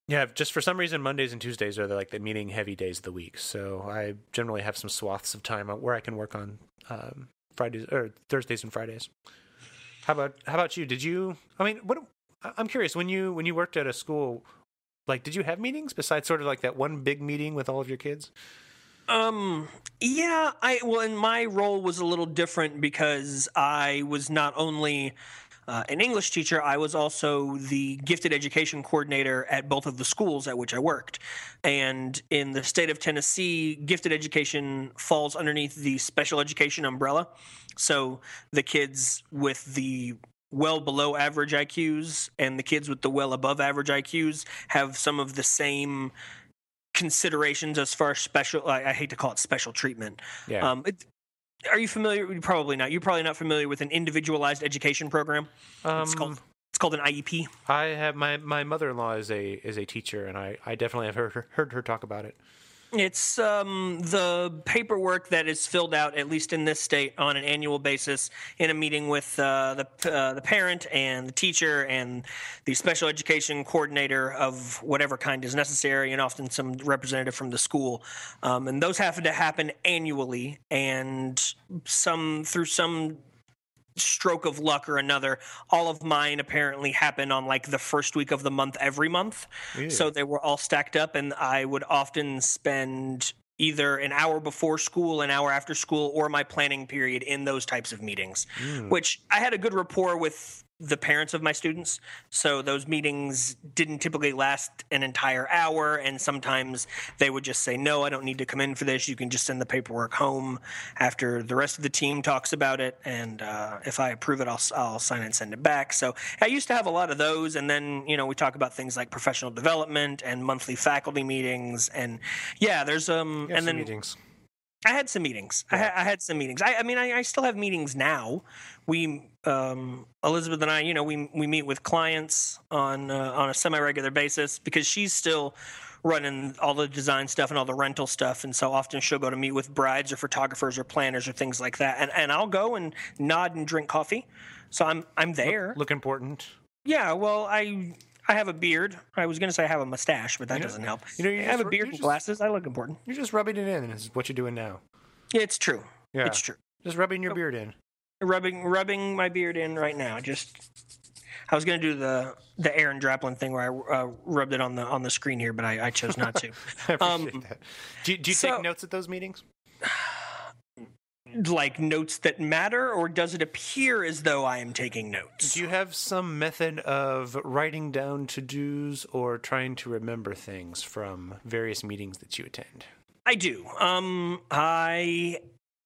Yeah, just for some reason, Mondays and Tuesdays are the, like the meeting heavy days of the week. So I generally have some swaths of time where I can work on um, Fridays or Thursdays and Fridays. How about how about you? Did you? I mean, what? I'm curious. When you when you worked at a school, like, did you have meetings besides sort of like that one big meeting with all of your kids? Um. Yeah. I well, and my role was a little different because I was not only Uh, an English teacher, I was also the gifted education coordinator at both of the schools at which I worked. And in the state of Tennessee, gifted education falls underneath the special education umbrella. So the kids with the well below average I Qs and the kids with the well above average I Qs have some of the same considerations as far as special – I hate to call it special treatment. Yeah. Um, it, Are you familiar? Probably not. You're probably not familiar with an individualized education program. Um, it's called it's called an I E P. I have my, my mother-in-law is a is a teacher, and I, I definitely have heard heard her talk about it. It's um, the paperwork that is filled out, at least in this state, on an annual basis in a meeting with uh, the uh, the parent and the teacher and the special education coordinator of whatever kind is necessary, and often some representative from the school. Um, and those happen to happen annually, and some through some stroke of luck or another, all of mine apparently happened on like the first week of the month every month. Ew. So they were all stacked up, and I would often spend either an hour before school, an hour after school, or my planning period in those types of meetings. Ew. Which I had a good rapport with the parents of my students, so those meetings didn't typically last an entire hour, and sometimes they would just say, no, I don't need to come in for this, you can just send the paperwork home after the rest of the team talks about it, and uh, if I approve it, I'll, I'll sign and send it back. So I used to have a lot of those, and then, you know, we talk about things like professional development and monthly faculty meetings, and yeah, there's um, and then meetings. I had some meetings. I, ha- I had some meetings. I, I mean, I, I still have meetings now. We, um, Elizabeth and I, you know, we we meet with clients on uh, on a semi-regular basis because she's still running all the design stuff and all the rental stuff, and so often she'll go to meet with brides or photographers or planners or things like that, and and I'll go and nod and drink coffee. So I'm I'm there. Look, look important. Yeah. Well, I. I have a beard. I was going to say I have a mustache, but that you know, doesn't help. You know, you I have just, a beard and just, glasses. I look important. You're just rubbing it in is what you're doing now. Yeah, it's true. Yeah. It's true. Just rubbing your beard in. Rubbing rubbing my beard in right now. Just I was going to do the the Aaron Draplin thing where I uh, rubbed it on the on the screen here, but I, I chose not to. I appreciate um, that. Do, do you so, take notes at those meetings? Like notes that matter, or does it appear as though I am taking notes? Do you have some method of writing down to-dos or trying to remember things from various meetings that you attend? I do. Um, I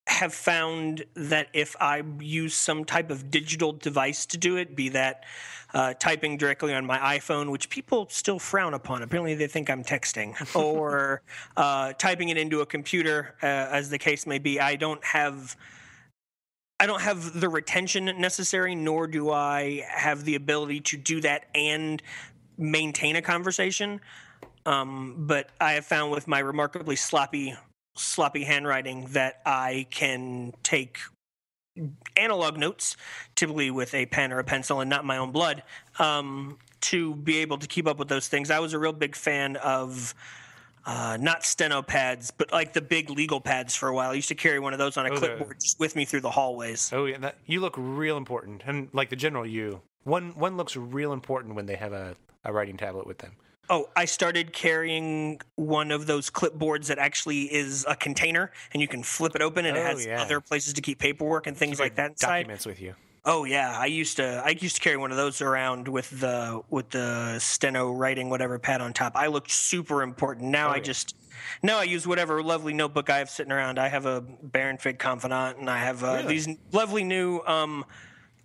have found that if I use some type of digital device to do it, be that uh, typing directly on my iPhone, which people still frown upon. Apparently they think I'm texting, or uh, typing it into a computer, uh, as the case may be. I don't have I don't have the retention necessary, nor do I have the ability to do that and maintain a conversation. Um, but I have found with my remarkably sloppy sloppy handwriting that I can take analog notes, typically with a pen or a pencil and not my own blood, um, to be able to keep up with those things. I was a real big fan of uh, not steno pads, but like the big legal pads for a while. I used to carry one of those on a oh, clipboard yeah. just with me through the hallways. Oh, yeah. That, you look real important. And like the general you, one one looks real important when they have a, a writing tablet with them. Oh, I started carrying one of those clipboards that actually is a container, and you can flip it open, and oh, it has yeah. other places to keep paperwork and things like that inside. Documents with you. Oh yeah, I used to I used to carry one of those around with the with the steno writing whatever pad on top. I looked super important. Now oh, I yeah. just now I use whatever lovely notebook I have sitting around. I have a Baron Fig Confidant, and I have uh, really? these lovely new um,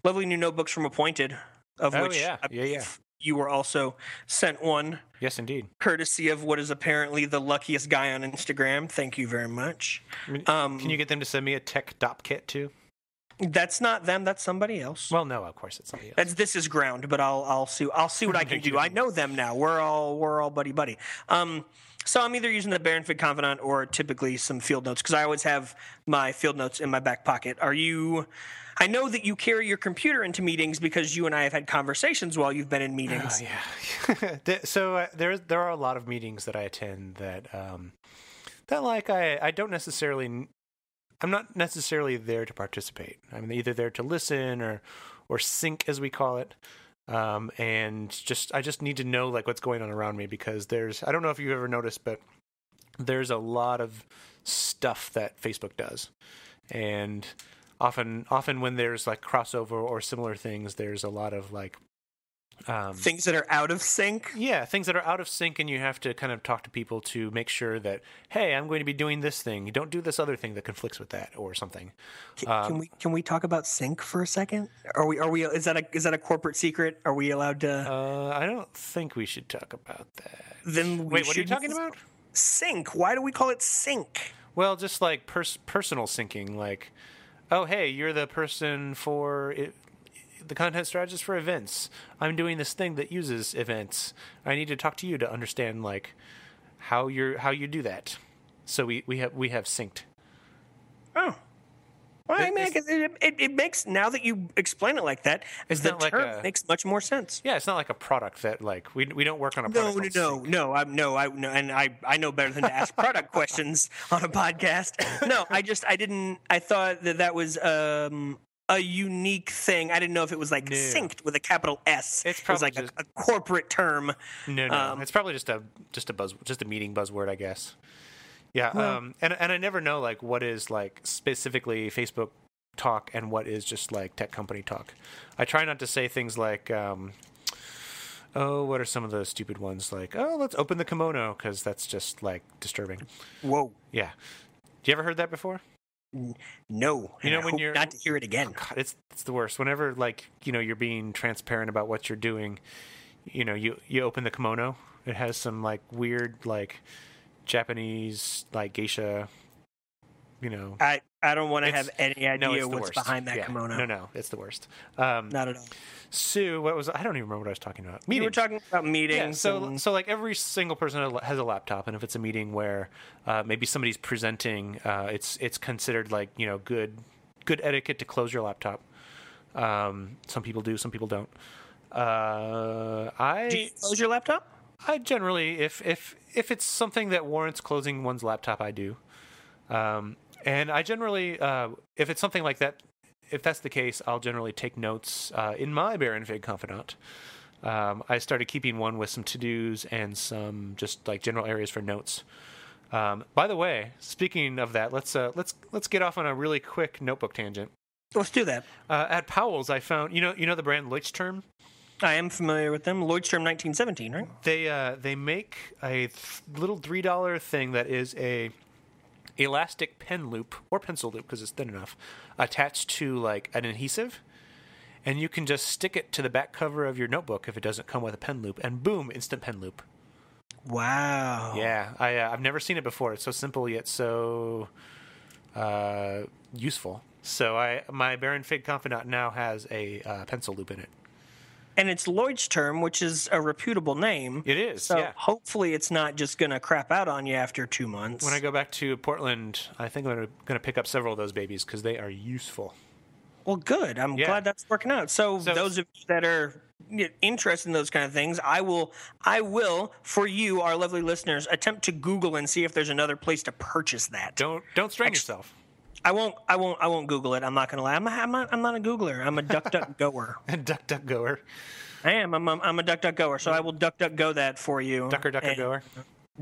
lovely new notebooks from Appointed, of oh, which yeah. I yeah yeah. You were also sent one. Yes, indeed. Courtesy of what is apparently the luckiest guy on Instagram. Thank you very much. Um, Can you get them to send me a tech dop kit too? That's not them. That's somebody else. Well, no, of course it's somebody else. That's, this is ground, but I'll I'll see I'll see what I can do. I know them now. We're all we're all buddy buddy. Um, so I'm either using the Baron Fig Confidant or typically some Field Notes because I always have my Field Notes in my back pocket. Are you? I know that you carry your computer into meetings because you and I have had conversations while you've been in meetings. Oh, yeah. So uh, there there are a lot of meetings that I attend that um, that like I I don't necessarily. I'm not necessarily there to participate. I'm either there to listen or, or sync, as we call it, um, and just I just need to know like what's going on around me because there's I don't know if you've ever noticed, but there's a lot of stuff that Facebook does, and often often when there's like crossover or similar things, there's a lot of like. Um, things that are out of sync? Yeah, things that are out of sync, and you have to kind of talk to people to make sure that, hey, I'm going to be doing this thing. You don't do this other thing that conflicts with that or something. Can, um, can we can we talk about sync for a second? Are we are we is that a is that a corporate secret? Are we allowed to? Uh, I don't think we should talk about that. Then we wait, what are you talking about? Sync. Why do we call it sync? Well, just like pers- personal syncing. Like, oh, hey, you're the person for. It, the content strategist for events. I'm doing this thing that uses events. I need to talk to you to understand like how you're how you do that. So we, we have we have synced. Oh, well, it, I mean, it, it, it makes now that you explain it like that, it's the not term like a, makes much more sense. Yeah, it's not like a product that like we we don't work on a product. No, like no, sync. no, I'm no, I no, and I I know better than to ask product questions on a podcast. No, I just I didn't. I thought that that was. Um, A unique thing. I didn't know if it was like no. synced with a capital S. It's probably it was like just, a, a corporate term. No, no, um, it's probably just a just a buzz, just a meeting buzzword, I guess. Yeah, well, um, and and I never know like what is like specifically Facebook talk and what is just like tech company talk. I try not to say things like, um, oh, what are some of those stupid ones? Like, oh, let's open the kimono because that's just like disturbing. Whoa. Yeah. Do you ever heard that before? No, you know, when you're not to hear it again. Oh God, it's it's the worst. Whenever like you know you're being transparent about what you're doing, you know you you open the kimono. It has some like weird like Japanese like geisha. You know, I, I don't want to have any idea no, what's worst. behind that yeah. kimono. No, no, it's the worst. Um, not at all. Sue, what was I don't even remember what I was talking about. Meetings. You were talking about meetings. Yeah, so, and... so like every single person has a laptop, and if it's a meeting where uh, maybe somebody's presenting, uh, it's it's considered like you know good good etiquette to close your laptop. Um, some people do, some people don't. Uh, I do you close your laptop? I generally, if if if it's something that warrants closing one's laptop, I do. Um, and I generally, uh, if it's something like that, if that's the case, I'll generally take notes uh, in my Baron Fig Confidant. Um, I started keeping one with some to-dos and some just like general areas for notes. Um, by the way, speaking of that, let's uh, let's let's get off on a really quick notebook tangent. Let's do that. Uh, at Powell's, I found you know you know the brand Leuchtturm. I am familiar with them. Leuchtturm nineteen seventeen, right? They uh, they make a th- little three dollar thing that is a elastic pen loop or pencil loop because it's thin enough attached to like an adhesive, and you can just stick it to the back cover of your notebook if it doesn't come with a pen loop, and boom, instant pen loop. Wow. Yeah, I uh, I've never seen it before. It's so simple yet so uh, useful. So I my Baron Fig Confidant now has a uh, pencil loop in it. And it's Leuchtturm, which is a reputable name. It is, so yeah. Hopefully it's not just going to crap out on you after two months. When I go back to Portland, I think I'm going to pick up several of those babies because they are useful. Well, good. I'm yeah. glad that's working out. So, so those of you that are interested in those kind of things, I will, I will, for you, our lovely listeners, attempt to Google and see if there's another place to purchase that. Don't don't strain Actually, yourself. I won't. I won't. I won't Google it. I'm not gonna lie. I'm. A, I'm not. I'm not a Googler. I'm a duck duck goer. A duck duck goer. I am. I'm. I'm a duck duck goer. So I will duck duck go that for you. Ducker ducker and goer.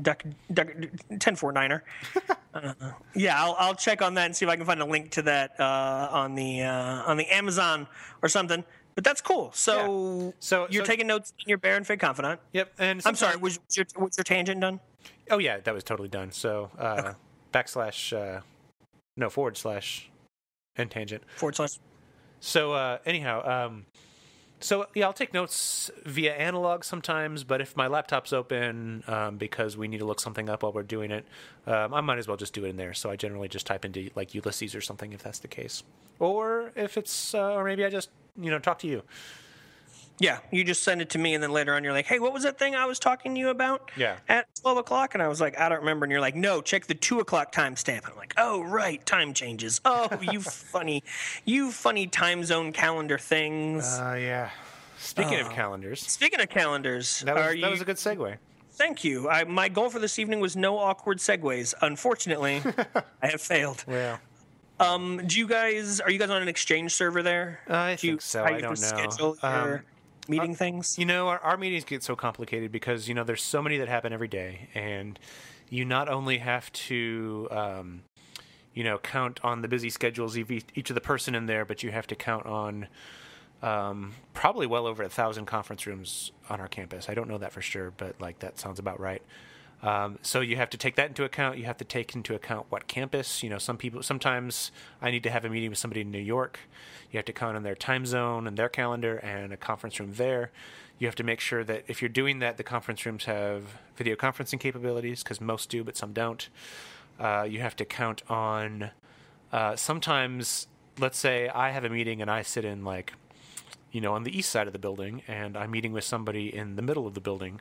Duck duck ten four niner. uh, yeah, I'll. I'll check on that and see if I can find a link to that uh, on the uh, on the Amazon or something. But that's cool. So, yeah. so you're so, taking notes in your Baron Fig Confidant. Yep. And I'm sorry. Was your, was your tangent done? Oh yeah, that was totally done. So uh, okay. backslash. Uh, No, forward slash and tangent. Forward slash. So uh, anyhow, um, So yeah, I'll take notes via analog sometimes, but if my laptop's open um, because we need to look something up while we're doing it, um, I might as well just do it in there. So I generally just type into like Ulysses or something if that's the case, or if it's, uh, or maybe I just you know talk to you. Yeah, you just send it to me, and then later on you're like, hey, what was that thing I was talking to you about yeah. at twelve o'clock? And I was like, I don't remember. And you're like, no, check the two o'clock timestamp. I'm like, oh, right, time changes. Oh, you funny you funny time zone calendar things. Oh, uh, yeah. Speaking oh. of calendars. Speaking of calendars. That was, are that you, was a good segue. Thank you. I, my goal for this evening was no awkward segues. Unfortunately, I have failed. Yeah. Um, do you guys – are you guys on an Exchange server there? Uh, I do think you, so. I don't know. Your, um, meeting uh, things? You know, our, our meetings get so complicated because, you know, there's so many that happen every day. And you not only have to, um, you know, count on the busy schedules of each of the person in there, but you have to count on um, probably well over a thousand conference rooms on our campus. I don't know that for sure, but, like, that sounds about right. Um, so you have to take that into account. You have to take into account what campus. You know, some people, sometimes I need to have a meeting with somebody in New York. You have to count on their time zone and their calendar and a conference room there. You have to make sure that if you're doing that, the conference rooms have video conferencing capabilities because most do, but some don't. Uh, you have to count on uh, sometimes, let's say I have a meeting and I sit in like, you know, on the east side of the building and I'm meeting with somebody in the middle of the building.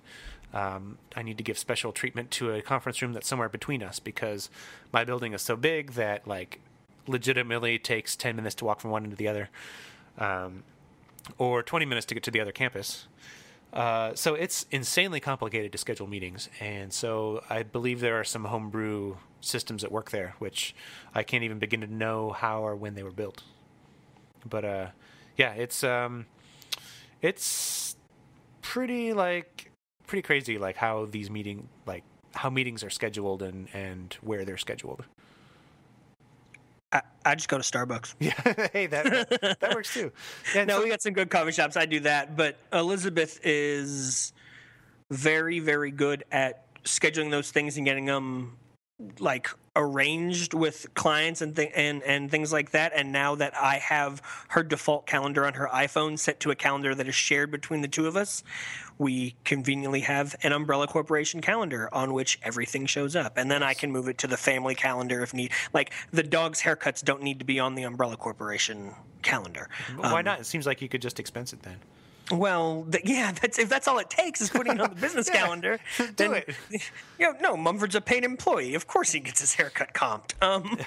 Um, I need to give special treatment to a conference room that's somewhere between us because my building is so big that, like, legitimately takes ten minutes to walk from one end to the other um, or twenty minutes to get to the other campus. Uh, so it's insanely complicated to schedule meetings. And so I believe there are some homebrew systems at work there, which I can't even begin to know how or when they were built. But, uh, yeah, it's um, it's pretty, like... pretty crazy like how these meeting like how meetings are scheduled and and where they're scheduled. I, I just go to Starbucks. Yeah. Hey, that that works too. Yeah, no, so- we got some good coffee shops. I do that, but Elizabeth is very, very good at scheduling those things and getting them like arranged with clients and th- and and things like that. And now that I have her default calendar on her iPhone set to a calendar that is shared between the two of us, we conveniently have an Umbrella Corporation calendar on which everything shows up. And then I can move it to the family calendar if need. Like the dog's haircuts don't need to be on the Umbrella Corporation calendar. Well, why um, not? It seems like you could just expense it then. Well, th- yeah, that's, if that's all it takes is putting it on the business yeah, calendar. Do then, it. You know, no, Mumford's a paid employee. Of course he gets his haircut comped. Um,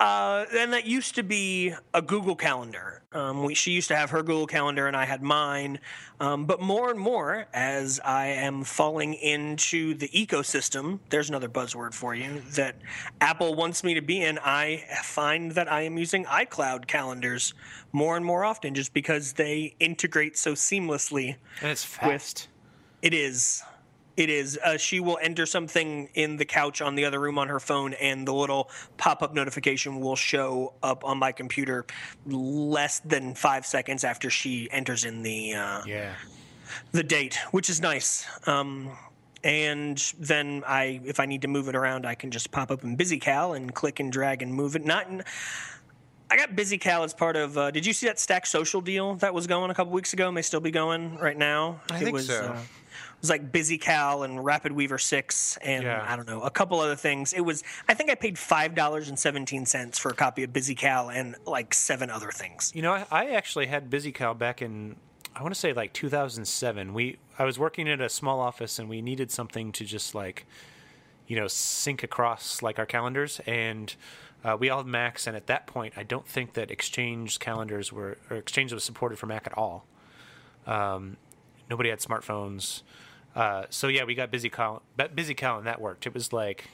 uh, and that used to be a Google calendar. Um, we, she used to have her Google calendar and I had mine. Um, but more and more, as I am falling into the ecosystem, there's another buzzword for you, that Apple wants me to be in, I find that I am using iCloud calendars more and more often just because they integrate so seamlessly. And it's fast. With, it is. It is. Uh, she will enter something in the couch on the other room on her phone, and the little pop-up notification will show up on my computer less than five seconds after she enters in the uh, yeah. the date, which is nice. Um, and then I, if I need to move it around, I can just pop up in BusyCal and click and drag and move it. Not in... I got BusyCal as part of uh, – did you see that Stack Social deal that was going a couple weeks ago? May still be going right now. I it think was, so. Uh, it was like BusyCal and Rapid Weaver six and yeah. I don't know, a couple other things. It was – I think I paid five dollars and seventeen cents for a copy of BusyCal and like seven other things. You know, I, I actually had BusyCal back in – I want to say like two thousand seven. We I was working at a small office and we needed something to just like, you know, sync across like our calendars and – Uh, we all had Macs, and at that point, I don't think that Exchange calendars were or Exchange was supported for Mac at all. Um, nobody had smartphones, uh, so yeah, we got BusyCal, BusyCal, and that worked. It was like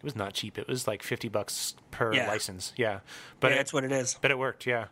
it was not cheap. It was like fifty bucks per yeah. license. Yeah, but yeah, that's it, what it is. But it worked. Yeah,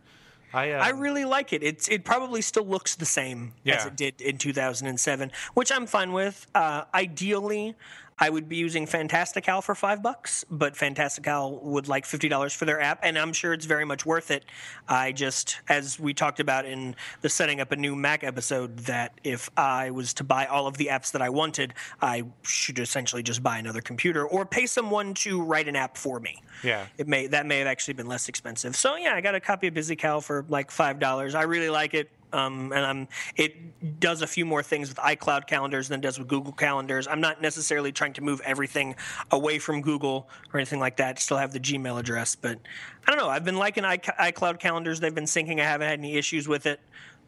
I um, I really like it. It's it probably still looks the same yeah. as it did in two thousand seven, which I'm fine with. Uh, ideally. I would be using Fantastical for five bucks, but Fantastical would like fifty dollars for their app, and I'm sure it's very much worth it. I just, as we talked about in the setting up a new Mac episode, that if I was to buy all of the apps that I wanted, I should essentially just buy another computer or pay someone to write an app for me. Yeah, it may that may have actually been less expensive. So yeah, I got a copy of BusyCal for like five dollars. I really like it. Um, and I'm, it does a few more things with iCloud calendars than it does with Google calendars. I'm not necessarily trying to move everything away from Google or anything like that. I still have the Gmail address, but I don't know. I've been liking iCloud calendars. They've been syncing. I haven't had any issues with it.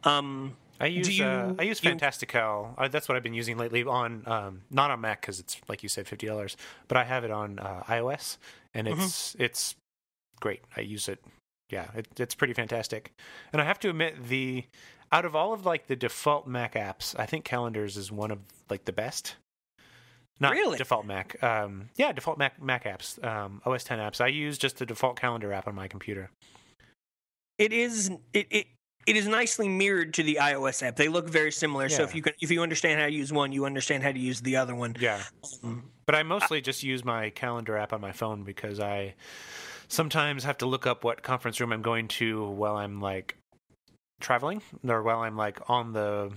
Um, I use you, uh, I use Fantastical. You, uh, that's what I've been using lately on um, not on Mac because it's, like you said, fifty dollars, but I have it on uh, iOS, and it's mm-hmm. it's great. I use it. Yeah, it, it's pretty fantastic. And I have to admit, the out of all of like the default Mac apps, I think Calendars is one of like the best. Not really? Default Mac. Um, yeah, default Mac Mac apps, um, O S ten apps. I use just the default calendar app on my computer. It is it. it... It is nicely mirrored to the iOS app. They look very similar. Yeah. So if you can, if you understand how to use one, you understand how to use the other one. Yeah. Um, but I mostly I, just use my calendar app on my phone because I sometimes have to look up what conference room I'm going to while I'm like traveling or while I'm like on the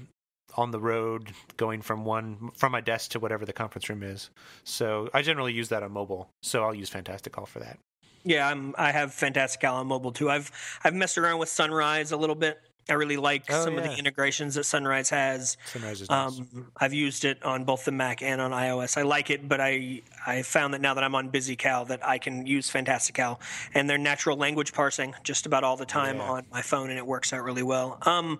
on the road going from one from my desk to whatever the conference room is. So I generally use that on mobile. So I'll use Fantastical for that. Yeah, I'm, I have Fantastical on mobile too. I've I've messed around with Sunrise a little bit. I really like oh, some yeah. of the integrations that Sunrise has. Sunrise is nice. Um, I've used it on both the Mac and on iOS. I like it, but I I found that now that I'm on BusyCal that I can use Fantastical and their natural language parsing just about all the time yeah. on my phone, and it works out really well. Um,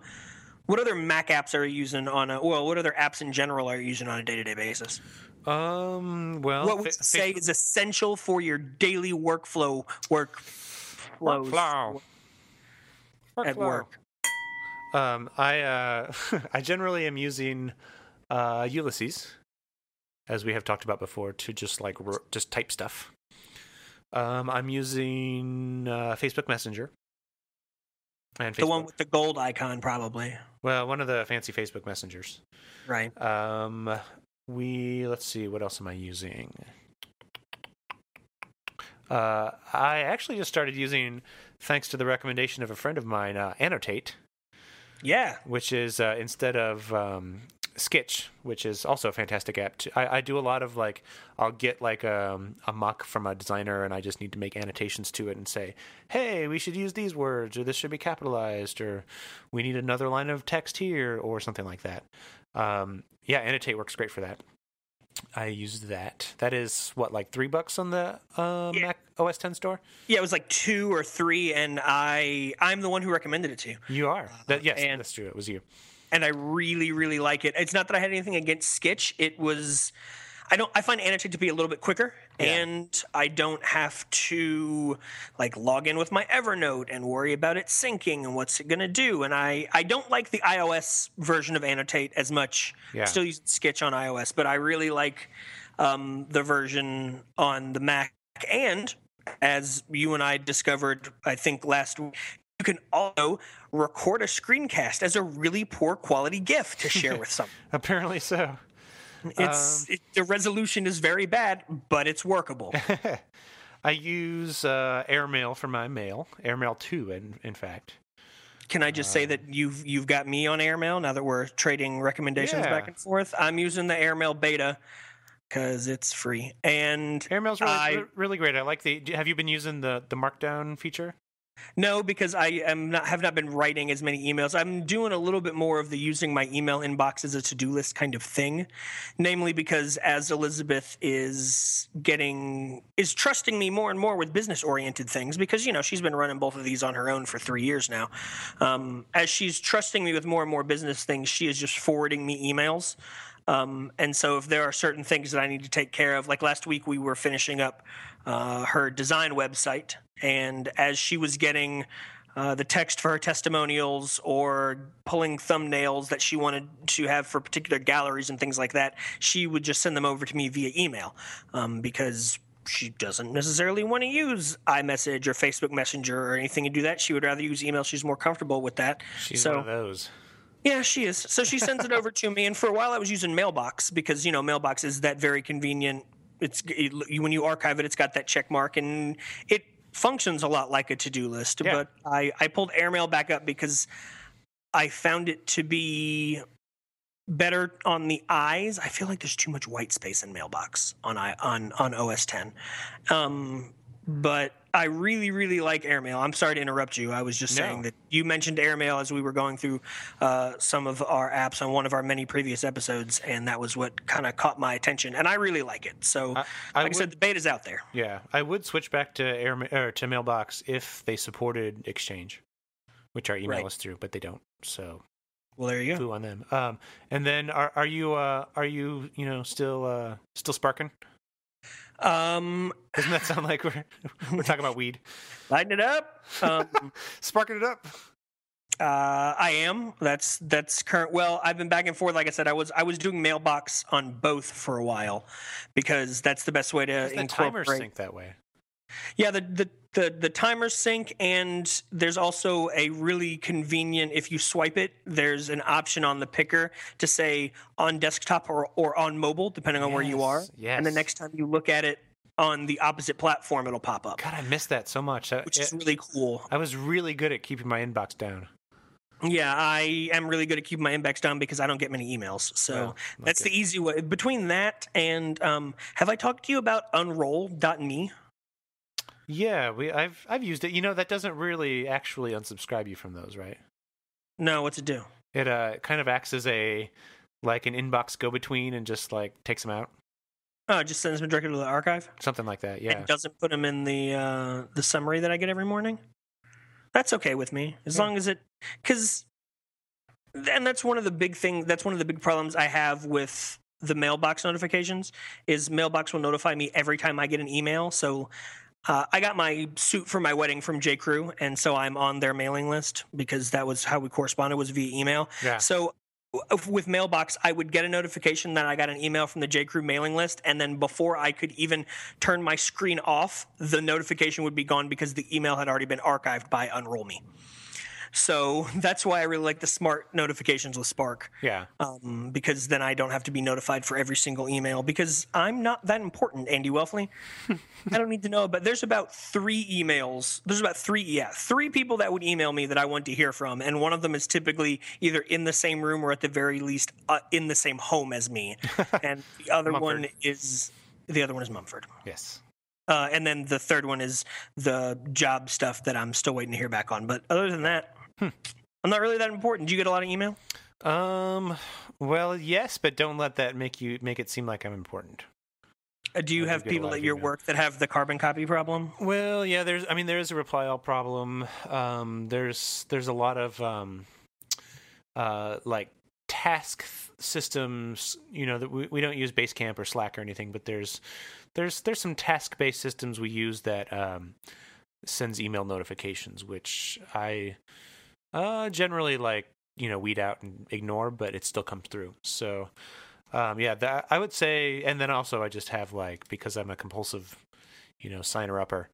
what other Mac apps are you using on a? Well, what other apps in general are you using on a day-to-day basis? Um. Well, what would you fa- say is essential for your daily workflow? Work flows workflow. Workflow. At work. Um. I. Uh. I generally am using uh, Ulysses, as we have talked about before, to just like ro- just type stuff. Um. I'm using uh, Facebook Messenger. And Facebook. The one with the gold icon, probably. Well, one of the fancy Facebook messengers. Right. Um. We let's see what else am I using. Uh, I actually just started using, thanks to the recommendation of a friend of mine, uh, Annotate. Yeah, which is uh, instead of um, Sketch, which is also a fantastic app. To, I, I do a lot of like I'll get like a, a mock from a designer, and I just need to make annotations to it and say, hey, we should use these words, or this should be capitalized, or we need another line of text here, or something like that. Um, yeah, Annotate works great for that. I used that. That is what, like three bucks on the uh, yeah. Mac O S ten store? Yeah, it was like two or three, and I I'm the one who recommended it to you. You are. That, yes, and, that's true. It was you. And I really, really like it. It's not that I had anything against Sketch. It was I don't. I find Annotate to be a little bit quicker, yeah. and I don't have to like log in with my Evernote and worry about it syncing and what's it going to do. And I, I don't like the iOS version of Annotate as much. Yeah. I still use Sketch on iOS, but I really like um, the version on the Mac. And as you and I discovered, I think last week, you can also record a screencast as a really poor quality GIF to share with someone. Apparently so. It's um, it, the resolution is very bad, but it's workable. I use uh, Airmail for my mail, Airmail two, in, in fact. Can I just uh, say that you've you've got me on Airmail now that we're trading recommendations yeah. back and forth? I'm using the Airmail beta because it's free, and Airmail's really I, really great. I like the. Have you been using the the Markdown feature? No, because I am not have not been writing as many emails. I'm doing a little bit more of the using my email inbox as a to-do list kind of thing, namely because as Elizabeth is getting is trusting me more and more with business-oriented things, because you know she's been running both of these on her own for three years now. Um, as she's trusting me with more and more business things, she is just forwarding me emails. Um, and so if there are certain things that I need to take care of, like last week we were finishing up uh, her design website, and as she was getting uh, the text for her testimonials or pulling thumbnails that she wanted to have for particular galleries and things like that, she would just send them over to me via email um, because she doesn't necessarily want to use iMessage or Facebook Messenger or anything to do that. She would rather use email. She's more comfortable with that. She's so, one of those. Yeah, she is. So she sends it over to me, and for a while I was using Mailbox because, you know, Mailbox is that very convenient. It's it, when you archive it, it's got that check mark, and it functions a lot like a to-do list. Yeah. But I, I pulled Airmail back up because I found it to be better on the eyes. I feel like there's too much white space in Mailbox on I, on, on O S ten. Um, but I really, really like Airmail. I'm sorry to interrupt you. I was just no. saying that you mentioned Airmail as we were going through uh, some of our apps on one of our many previous episodes, and that was what kind of caught my attention. And I really like it. So, I, like I, would, I said, the beta's out there. Yeah, I would switch back to Airmail or to Mailbox if they supported Exchange, which our email right. is through, but they don't. So, well, there you go. Foo on them. Um, and then, are are you uh, are you you know still uh, still sparking? Um, doesn't that sound like we're we're talking about weed? Lighting it up, um, sparking it up. Uh, I am. That's that's current. Well, I've been back and forth. Like I said, I was I was doing Mailbox on both for a while because that's the best way to incorporate. The timers sync that way. Yeah, the, the the the timers sync, and there's also a really convenient. If you swipe it, there's an option on the picker to say on desktop or, or on mobile, depending on yes, where you are. Yes. And the next time you look at it on the opposite platform, it'll pop up. God, I missed that so much. Which it, is really cool. I was really good at keeping my inbox down. Yeah, I am really good at keeping my inbox down because I don't get many emails. So oh, that's good. The easy way. Between that and um, have I talked to you about unroll dot me? Yeah, we I've I've used it. You know, that doesn't really actually unsubscribe you from those, right? No, what's it do? It uh kind of acts as a like an inbox go between and just like takes them out. Oh, it just sends them directly to the archive? Something like that, yeah. It doesn't put them in the uh, the summary that I get every morning. That's okay with me as yeah. long as it cuz and that's one of the big thing that's one of the big problems I have with the Mailbox notifications is Mailbox will notify me every time I get an email, so Uh, I got my suit for my wedding from J. Crew, and so I'm on their mailing list because that was how we corresponded was via email. Yeah. So with Mailbox, I would get a notification that I got an email from the J. Crew mailing list, and then before I could even turn my screen off, the notification would be gone because the email had already been archived by Unroll Me. So that's why I really like the smart notifications with Spark. Yeah. Um, because then I don't have to be notified for every single email because I'm not that important, Andy Welfley. I don't need to know, but there's about three emails. There's about three, yeah, three people that would email me that I want to hear from. And one of them is typically either in the same room or at the very least uh, in the same home as me. And the other one is, the other one is Mumford. Yes. Uh, and then the third one is the job stuff that I'm still waiting to hear back on. But other than that, Hmm. I'm not really that important. Do you get a lot of email? Um, well, yes, but don't let that make you make it seem like I'm important. Uh, do you I have do people at your email. work that have the carbon copy problem? Well, yeah, there's I mean there is a reply all problem. Um, there's there's a lot of um, uh, like task th- systems, you know, that we, we don't use Basecamp or Slack or anything, but there's there's there's some task-based systems we use that um, sends email notifications, which I Uh, generally, like, you know, weed out and ignore, but it still comes through. So, um, yeah, that, I would say, and then also I just have, like, because I'm a compulsive, you know, signer-upper,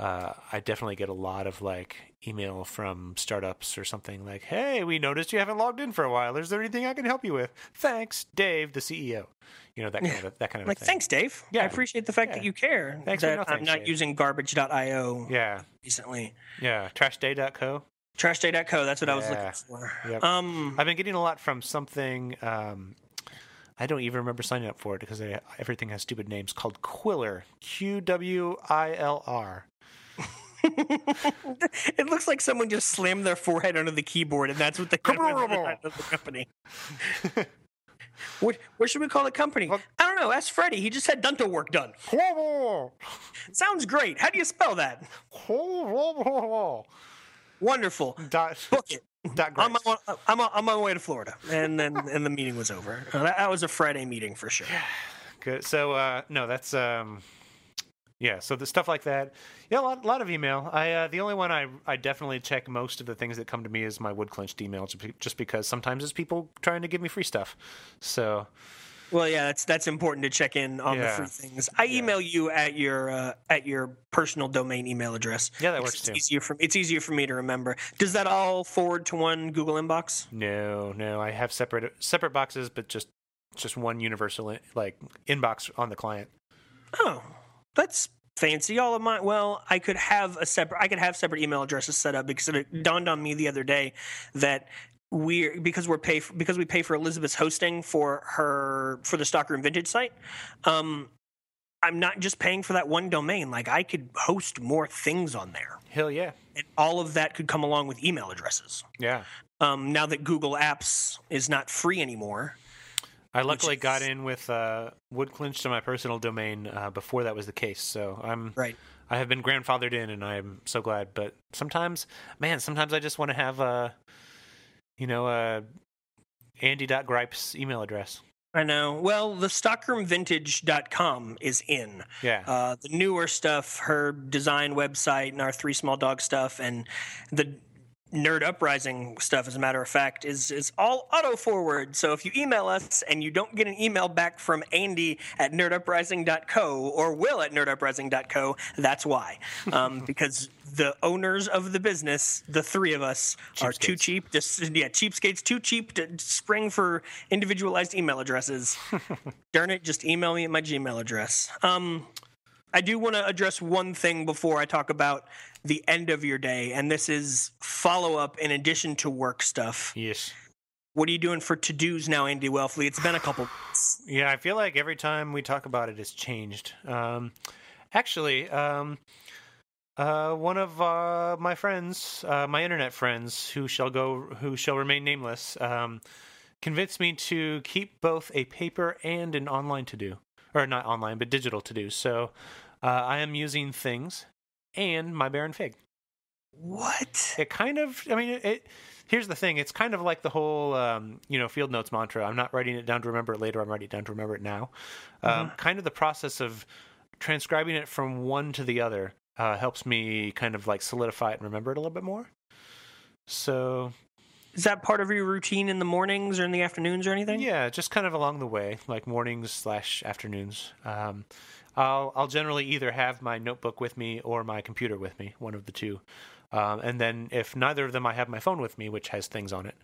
uh, I definitely get a lot of, like, email from startups or something like, hey, we noticed you haven't logged in for a while. Is there anything I can help you with? Thanks, Dave, the C E O. You know, that kind of, that kind of like, thing. Like, thanks, Dave. Yeah. I appreciate the fact yeah. that you care. Thanks that for nothing, I'm not Dave. using garbage dot io yeah. recently. Yeah, trashday dot co. Trashday dot co, that's what yeah. I was looking for. Yep. Um, I've been getting a lot from something. Um, I don't even remember signing up for it because I, everything has stupid names called Quiller. Q W I L R. It looks like someone just slammed their forehead under the keyboard, and that's what the company. What, what should we call the company? What? I don't know. Ask Freddie. He just had dental work done. Sounds great. How do you spell that? Wonderful. Dot, Book it. Dot I'm, on, I'm, on, I'm on my way to Florida, and then and the meeting was over. That, that was a Friday meeting for sure. Yeah. Good. So uh, no, that's um, yeah. So the stuff like that. Yeah, a lot, lot of email. I uh, the only one I I definitely check most of the things that come to me is my wood-clenched email, just because sometimes it's people trying to give me free stuff. So. Well, yeah, that's that's important to check in on yeah. the free things. I yeah. email you at your uh, at your personal domain email address. Yeah, that works it's too. Easier for, it's easier for me to remember. Does that all forward to one Google inbox? No, no, I have separate separate boxes, but just just one universal like inbox on the client. Oh, that's fancy. All of my well, I could have a separate I could have separate email addresses set up because it dawned on me the other day that. We because we're pay for, because we pay for Elizabeth's hosting for her for the Stockroom Vintage site, um, I'm not just paying for that one domain. Like, I could host more things on there. Hell yeah. And all of that could come along with email addresses. Yeah. Um, now that Google Apps is not free anymore. I luckily is, got in with uh, Woodclinch to my personal domain uh, before that was the case. So I'm right. I have been grandfathered in, and I'm so glad. But sometimes, man, sometimes I just want to have a, you know, a Andy.Gripe's email address. I know. Well, the Stockroom Vintage dot com is in. Yeah. Uh, the newer stuff, her design website and our Three Small Dog stuff and the Nerd Uprising stuff, as a matter of fact, is is all auto-forward. So if you email us and you don't get an email back from Andy at nerd uprising dot co or Will at nerd uprising dot co, that's why. Um, because the owners of the business, the three of us, are too cheap. To, yeah, cheapskates, too cheap to spring for individualized email addresses. Darn it, just email me at my Gmail address. Um, I do want to address one thing before I talk about the end of your day, and this is follow-up in addition to work stuff. Yes. What are you doing for to-dos now, Andy Welfley? It's been a couple months. Yeah, I feel like every time we talk about it, it's changed. Um, actually, um, uh, one of uh, my friends, uh, my internet friends, who shall go, who shall remain nameless, um, convinced me to keep both a paper and an online to-do. Or not online, but digital to-do. So uh, I am using Things and my Baron Fig. What? It kind of, I mean, it, it, here's the thing. It's kind of like the whole, um, you know, Field Notes mantra. I'm not writing it down to remember it later. I'm writing it down to remember it now. Mm-hmm. Um, kind of the process of transcribing it from one to the other uh, helps me kind of like solidify it and remember it a little bit more. So... Is that part of your routine in the mornings or in the afternoons or anything? Yeah, just kind of along the way, like mornings slash afternoons. Um, I'll I'll generally either have my notebook with me or my computer with me, one of the two. Um, and then if neither of them, I have my phone with me, which has Things on it,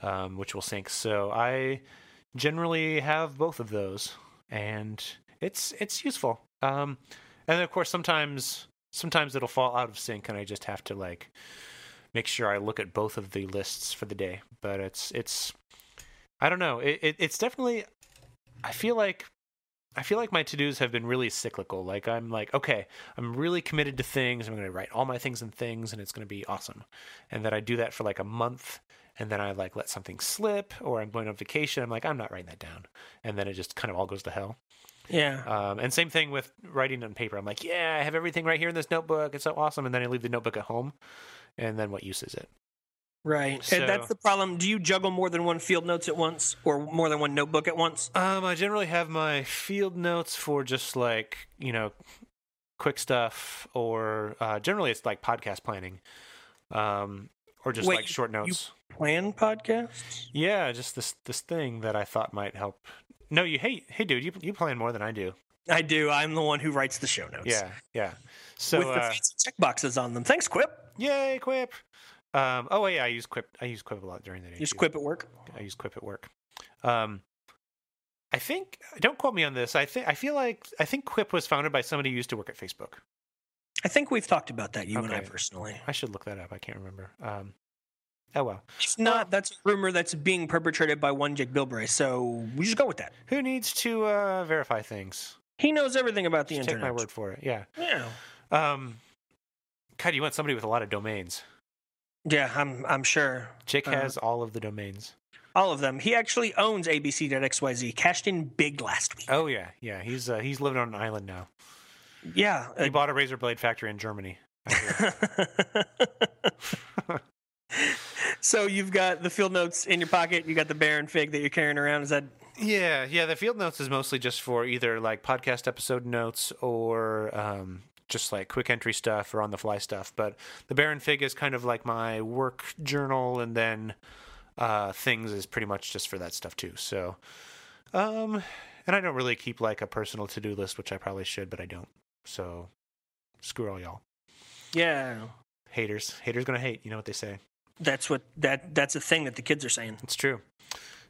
um, which will sync. So I generally have both of those, and it's it's useful. Um, and then of course, sometimes sometimes it'll fall out of sync, and I just have to like. Make sure I look at both of the lists for the day. But it's, it's, I don't know. It, it it's definitely, I feel like, I feel like my to-dos have been really cyclical. Like I'm like, okay, I'm really committed to Things. I'm going to write all my things in Things and it's going to be awesome. And then I do that for like a month and then I like let something slip or I'm going on vacation. I'm like, I'm not writing that down. And then it just kind of all goes to hell. Yeah. Um, and same thing with writing on paper. I'm like, yeah, I have everything right here in this notebook. It's so awesome. And then I leave the notebook at home. And then what use is it? Right. So, and that's the problem. Do you juggle more than one Field Notes at once or more than one notebook at once? Um, I generally have my Field Notes for just like, you know, quick stuff or uh, generally it's like podcast planning um, or just Wait, like short notes. You plan podcasts? Yeah, just this this thing that I thought might help. No, you hey, hey, dude, you you plan more than I do. I do. I'm the one who writes the show notes. Yeah, yeah. So with the uh, fancy checkboxes on them. Thanks, Quip. Yay, Quip. Um, oh, yeah, I use Quip. I use Quip a lot during the day. You use too. Quip at work? I use Quip at work. Um, I think, don't quote me on this. I think I feel like, I think Quip was founded by somebody who used to work at Facebook. I think we've talked about that, you okay. and I personally. I should look that up. I can't remember. Um, oh, well. If not, uh, that's a rumor that's being perpetrated by one Jake Bilbray, so we just go with that. Who needs to uh, verify things? He knows everything about the just internet. Take my word for it, yeah. Yeah. Um, God, you want somebody with a lot of domains. Yeah, I'm I'm sure. Jake has uh, all of the domains. All of them. He actually owns A B C dot X Y Z. Cashed in big last week. Oh, yeah. Yeah, he's uh, he's living on an island now. Yeah. He uh, bought a razor blade factory in Germany. So you've got the Field Notes in your pocket. You got the Baron Fig that you're carrying around. Is that... Yeah, yeah. The Field Notes is mostly just for either like podcast episode notes or... Um, just like quick entry stuff or on the fly stuff. But the Baron Fig is kind of like my work journal. And then, uh, Things is pretty much just for that stuff too. So, um, and I don't really keep like a personal to-do list, which I probably should, but I don't. So screw all y'all. Yeah. Haters, haters going to hate. You know what they say? That's what that, that's a thing that the kids are saying. It's true.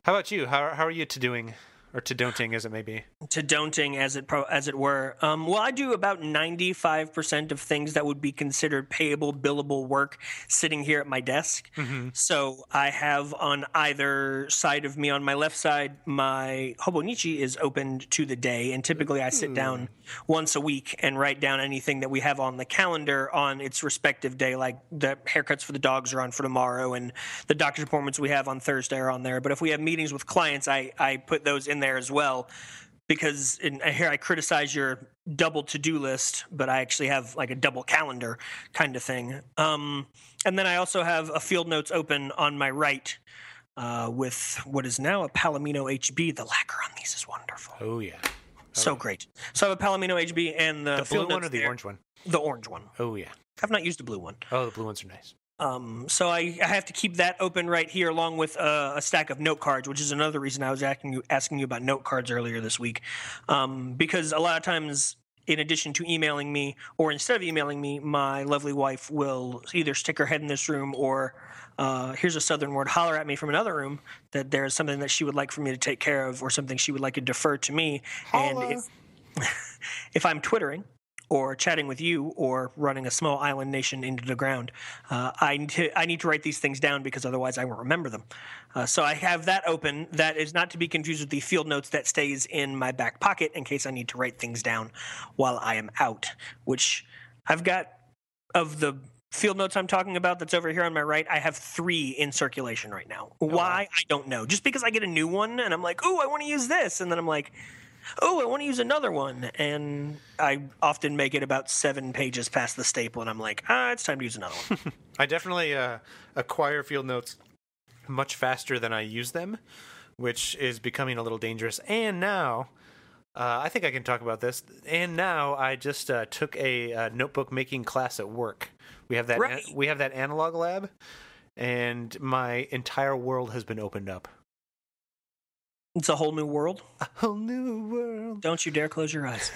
How about you? How, how are you to-doing or to don'ting as it may be. To don'ting as it pro- as it were. Um, well, I do about ninety-five percent of things that would be considered payable, billable work sitting here at my desk. Mm-hmm. So I have on either side of me, on my left side, my Hobonichi is opened to the day, and typically I sit down once a week and write down anything that we have on the calendar on its respective day, like the haircuts for the dogs are on for tomorrow and the doctor's appointments we have on Thursday are on there. But if we have meetings with clients, I, I put those in there as well, because in, here I criticize your double to-do list, but I actually have like a double calendar kind of thing. Um, and then I also have a Field Notes open on my right uh, with what is now a Palomino H B. The lacquer on these is wonderful. Oh, yeah. Oh, so yeah. Great. So I have a Palomino H B and the, the Field Notes. The blue one or the there. Orange one? The orange one. Oh, yeah. I've not used the blue one. Oh, the blue ones are nice. Um, so I, I have to keep that open right here along with uh, a stack of note cards, which is another reason I was asking you, asking you about note cards earlier this week. Um, because a lot of times, in addition to emailing me, or instead of emailing me, my lovely wife will either stick her head in this room or, uh, here's a southern word, holler at me from another room that there is something that she would like for me to take care of or something she would like to defer to me. Holla. And if, if I'm Twittering or chatting with you, or running a small island nation into the ground. Uh, I, need to, I need to write these things down because otherwise I won't remember them. Uh, so I have that open. That is not to be confused with the Field Notes that stays in my back pocket in case I need to write things down while I am out, which I've got of the Field Notes I'm talking about that's over here on my right, I have three in circulation right now. Oh, why? Wow. I don't know. Just because I get a new one and I'm like, ooh, I want to use this. And then I'm like... oh, I want to use another one. And I often make it about seven pages past the staple, and I'm like, ah, it's time to use another one. I definitely uh, acquire Field Notes much faster than I use them, which is becoming a little dangerous. And now, uh, I think I can talk about this, and now I just uh, took a uh, notebook-making class at work. We have that. Right. An- we have that analog lab, and my entire world has been opened up. It's a whole new world. A whole new world. Don't you dare close your eyes.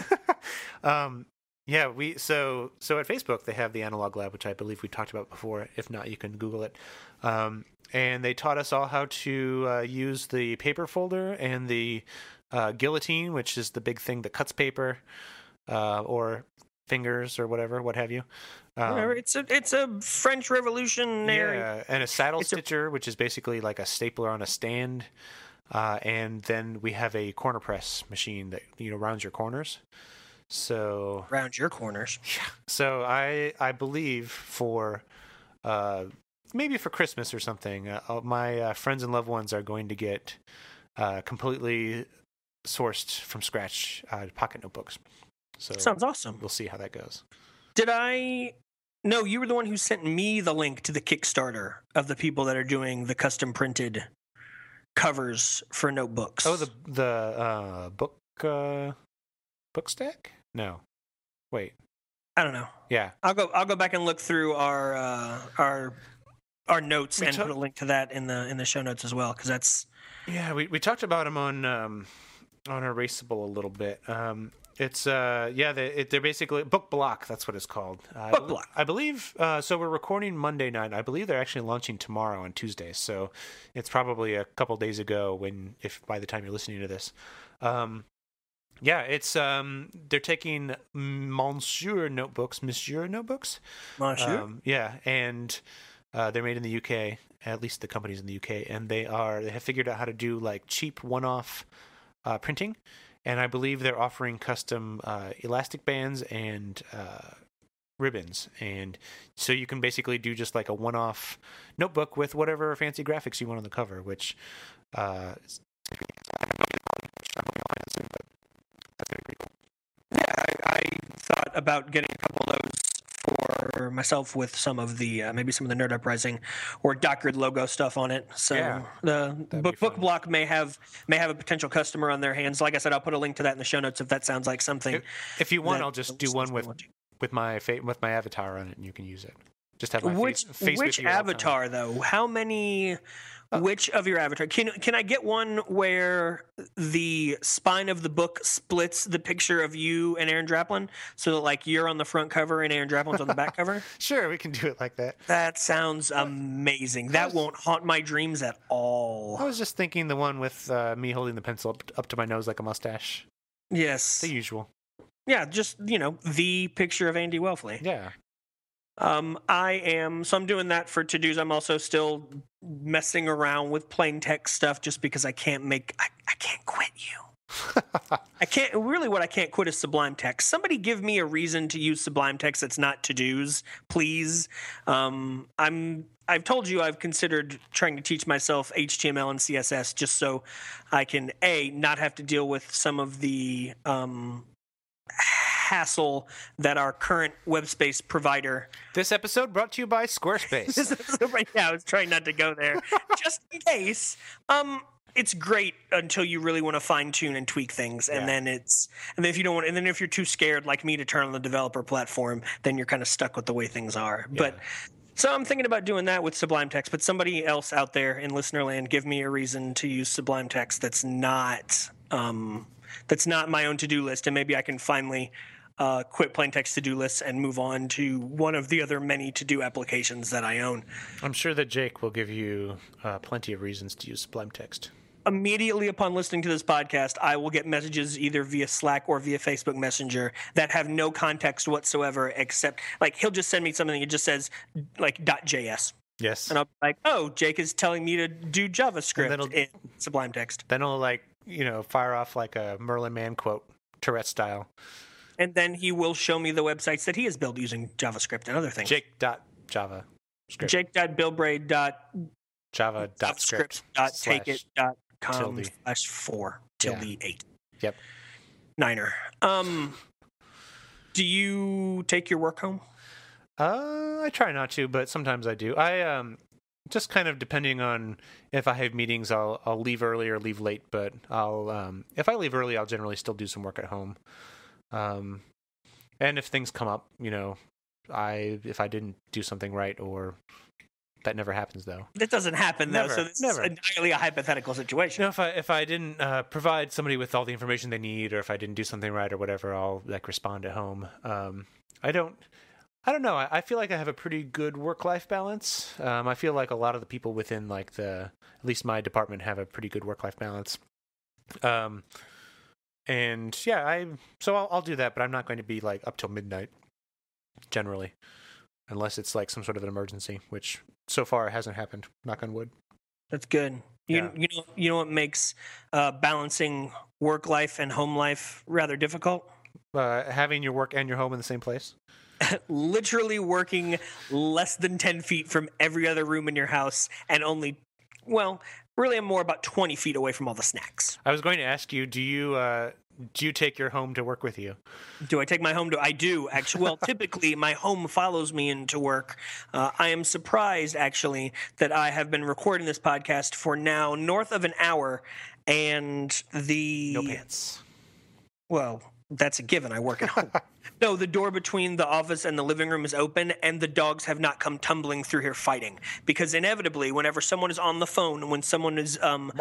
um, yeah, we so so at Facebook they have the Analog Lab, which I believe we talked about before. If not, you can Google it. Um, and they taught us all how to uh, use the paper folder and the uh, guillotine, which is the big thing that cuts paper, uh, or fingers or whatever, what have you. Um, Whatever. It's a it's a French revolutionary. Yeah, and a saddle it's stitcher, a... which is basically like a stapler on a stand. Uh, and then we have a corner press machine that, you know, rounds your corners. So round your corners. Yeah. So I I believe for uh, maybe for Christmas or something, uh, my uh, friends and loved ones are going to get uh, completely sourced from scratch uh, pocket notebooks. So sounds awesome. We'll see how that goes. Did I? No, you were the one who sent me the link to the Kickstarter of the people that are doing the custom printed covers for notebooks. Oh, the the uh, book uh, book stack? No, wait. I don't know. Yeah, I'll go. I'll go back and look through our uh, our our notes we and ta- put a link to that in the in the show notes as well, because that's. Yeah, we, we talked about them on um, on Erasable a little bit. Um, it's uh yeah they, it, they're basically book block. That's what it's called. Uh, book block. I believe. Uh, so we're recording Monday night. I believe they're actually launching tomorrow on Tuesday. So. It's probably a couple days ago when, if by the time you're listening to this, um, yeah, it's um, they're taking Monsieur notebooks, Monsieur notebooks, Monsieur, um, yeah, and uh, they're made in the U K. At least the company's in the U K, and they are they have figured out how to do like cheap one-off uh, printing, and I believe they're offering custom uh, elastic bands and. Uh, ribbons, and so you can basically do just like a one-off notebook with whatever fancy graphics you want on the cover, which uh is yeah I, I thought about getting a couple of those for myself with some of the uh, maybe some of the Nerd Uprising or Dot Grid logo stuff on it. So yeah, the book, book block may have may have a potential customer on their hands. Like I said, I'll put a link to that in the show notes if that sounds like something. If, if you want, I'll just do one with With my fa- with my avatar on it, and you can use it. Just have my which, face. Which face with your avatar, avatar though? How many? Which of your avatar? Can can I get one where the spine of the book splits the picture of you and Aaron Draplin, so that like you're on the front cover and Aaron Draplin's on the back cover? Sure, we can do it like that. That sounds amazing. That was, won't haunt my dreams at all. I was just thinking the one with uh, me holding the pencil up, up to my nose like a mustache. Yes. The usual. Yeah, just, you know, the picture of Andy Welfley. Yeah. Um, I am, so I'm doing that for to-dos. I'm also still messing around with plain text stuff just because I can't make, I, I can't quit you. I can't, really what I can't quit is Sublime Text. Somebody give me a reason to use Sublime Text that's not to-dos, please. Um, I'm, I've told you I've considered trying to teach myself H T M L and C S S just so I can, A, not have to deal with some of the, um, hassle that our current web space provider. This episode brought to you by Squarespace. This episode right now is trying not to go there, just in case. Um, it's great until you really want to fine tune and tweak things, and yeah. then it's and then if you don't want, and then if you're too scared like me to turn on the developer platform, then you're kind of stuck with the way things are. Yeah. But so I'm thinking about doing that with Sublime Text. But somebody else out there in listener land, give me a reason to use Sublime Text that's not um, that's not my own to do list, and maybe I can finally. Uh, quit plain text to-do lists and move on to one of the other many to-do applications that I own. I'm sure that Jake will give you uh, plenty of reasons to use Sublime Text. Immediately upon listening to this podcast, I will get messages either via Slack or via Facebook Messenger that have no context whatsoever except, like, he'll just send me something that just says, like, .js. Yes. And I'll be like, oh, Jake is telling me to do JavaScript in Sublime Text. Then he'll, like, you know, fire off, like, a Merlin Mann quote, Tourette style. And then he will show me the websites that he has built using JavaScript and other things. Jake.java. Jake.billbraid.java.script.takeit.com slash four tilde eight. Yep. Niner. Um, do you take your work home? Uh, I try not to, but sometimes I do. I um, just kind of depending on if I have meetings, I'll I'll leave early or leave late. But I'll um, if I leave early, I'll generally still do some work at home. Um, and if things come up, you know, I, if I didn't do something right or that never happens though. That doesn't happen though. Never, so this never. is entirely a hypothetical situation. You know, if I, if I didn't, uh, provide somebody with all the information they need, or if I didn't do something right or whatever, I'll like respond at home. Um, I don't, I don't know. I, I feel like I have a pretty good work-life balance. Um, I feel like a lot of the people within like the, at least my department have a pretty good work-life balance. Um, And yeah, I so I'll, I'll do that, but I'm not going to be like up till midnight generally, unless it's like some sort of an emergency, which so far hasn't happened. Knock on wood. That's good. Yeah. You you know you know what makes uh, balancing work life and home life rather difficult? Uh, having your work and your home in the same place. Literally working less than ten feet from every other room in your house, and only well. Really, I'm more about twenty feet away from all the snacks. I was going to ask you, do you uh, do you take your home to work with you? Do I take my home to? I do actually. Well, typically my home follows me into work. Uh, I am surprised actually that I have been recording this podcast for now north of an hour, and the no pants. Well, that's a given. I work at home. No, the door between the office and the living room is open, and the dogs have not come tumbling through here fighting. Because inevitably, whenever someone is on the phone, when someone is um,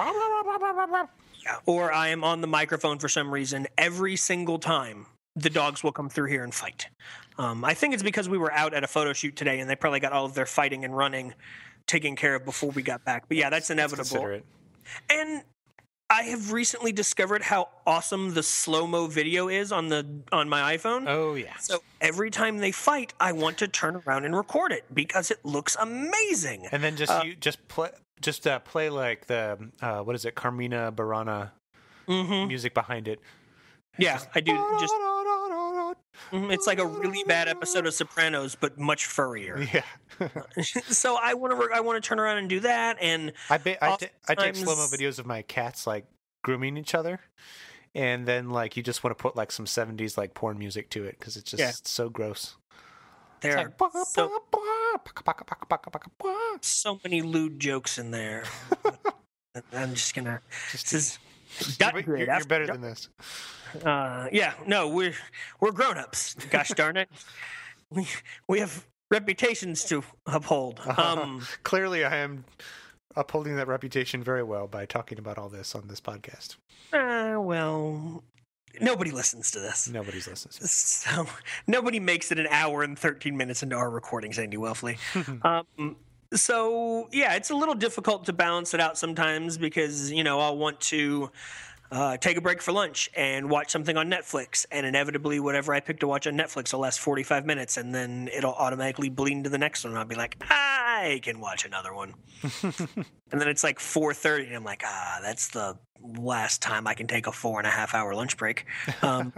or I am on the microphone for some reason, every single time the dogs will come through here and fight. Um, I think it's because we were out at a photo shoot today, and they probably got all of their fighting and running taken care of before we got back. But yeah, that's inevitable. And I have recently discovered how awesome the slow-mo video is on the on my iPhone. Oh, yeah. So every time they fight, I want to turn around and record it because it looks amazing. And then just uh, you just play just uh, play like the uh, what is it, Carmina Burana mm-hmm. music behind it. It's yeah, just, I do. Just it's like a really bad episode of Sopranos, but much furrier. Yeah. So I want to I want to turn around and do that. And I ba- I, t- I take slow mo videos of my cats like grooming each other, and then like you just want to put like some seventies like porn music to it because it's just yeah. so gross. There it's are like, so, so many lewd jokes in there. I'm just gonna. Just this is, Dot Grid. You're, you're better than this. Uh, yeah, no, we're we're grown-ups. Gosh darn it, we we have reputations to uphold. Um, uh, clearly, I am upholding that reputation very well by talking about all this on this podcast. Uh, well, nobody listens to this. Nobody's listens. So nobody makes it an hour and thirteen minutes into our recordings, Andy Welfley. um, so, yeah, it's a little difficult to balance it out sometimes because, you know, I'll want to uh, take a break for lunch and watch something on Netflix. And inevitably, whatever I pick to watch on Netflix will last forty-five minutes, and then it'll automatically bleed into the next one. I'll be like, I can watch another one. And then it's like four thirty, and I'm like, ah, that's the last time I can take a four and a half hour lunch break. Um,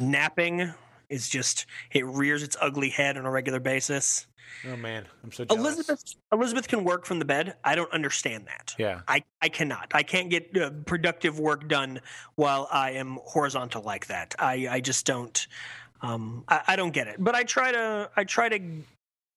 napping is just, it rears its ugly head on a regular basis. Oh, man. I'm so jealous. Elizabeth, Elizabeth can work from the bed. I don't understand that. Yeah. I, I cannot. I can't get uh, productive work done while I am horizontal like that. I, I just don't, um, I, I don't get it. But I try to, I try to,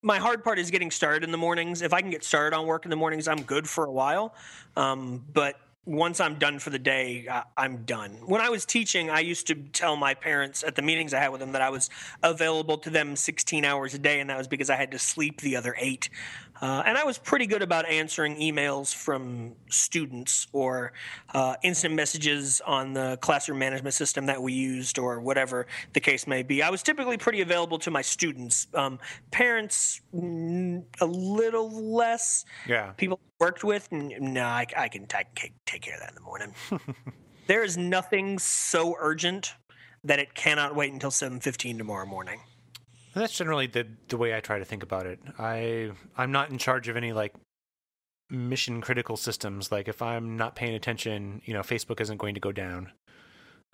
my hard part is getting started in the mornings. If I can get started on work in the mornings, I'm good for a while. Um, but once I'm done for the day, I, I'm done. When I was teaching, I used to tell my parents at the meetings I had with them that I was available to them sixteen hours a day, and that was because I had to sleep the other eight. Uh, and I was pretty good about answering emails from students or uh, instant messages on the classroom management system that we used or whatever the case may be. I was typically pretty available to my students. Um, parents, n- a little less. Yeah. People I worked with, n- no, I, I, can, I can take care of that in the morning. There is nothing so urgent that it cannot wait until seven fifteen tomorrow morning. And that's generally the the way I try to think about it. I I'm not in charge of any like mission critical systems. Like if I'm not paying attention, you know, Facebook isn't going to go down.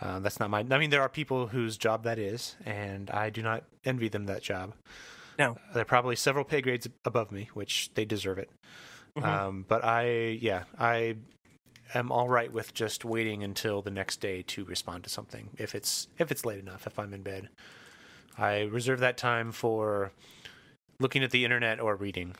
Uh, that's not my. I mean, there are people whose job that is, and I do not envy them that job. No, they're probably several pay grades above me, which they deserve it. Mm-hmm. Um, but I, yeah, I am all right with just waiting until the next day to respond to something if it's if it's late enough. If I'm in bed. I reserve that time for looking at the internet or reading.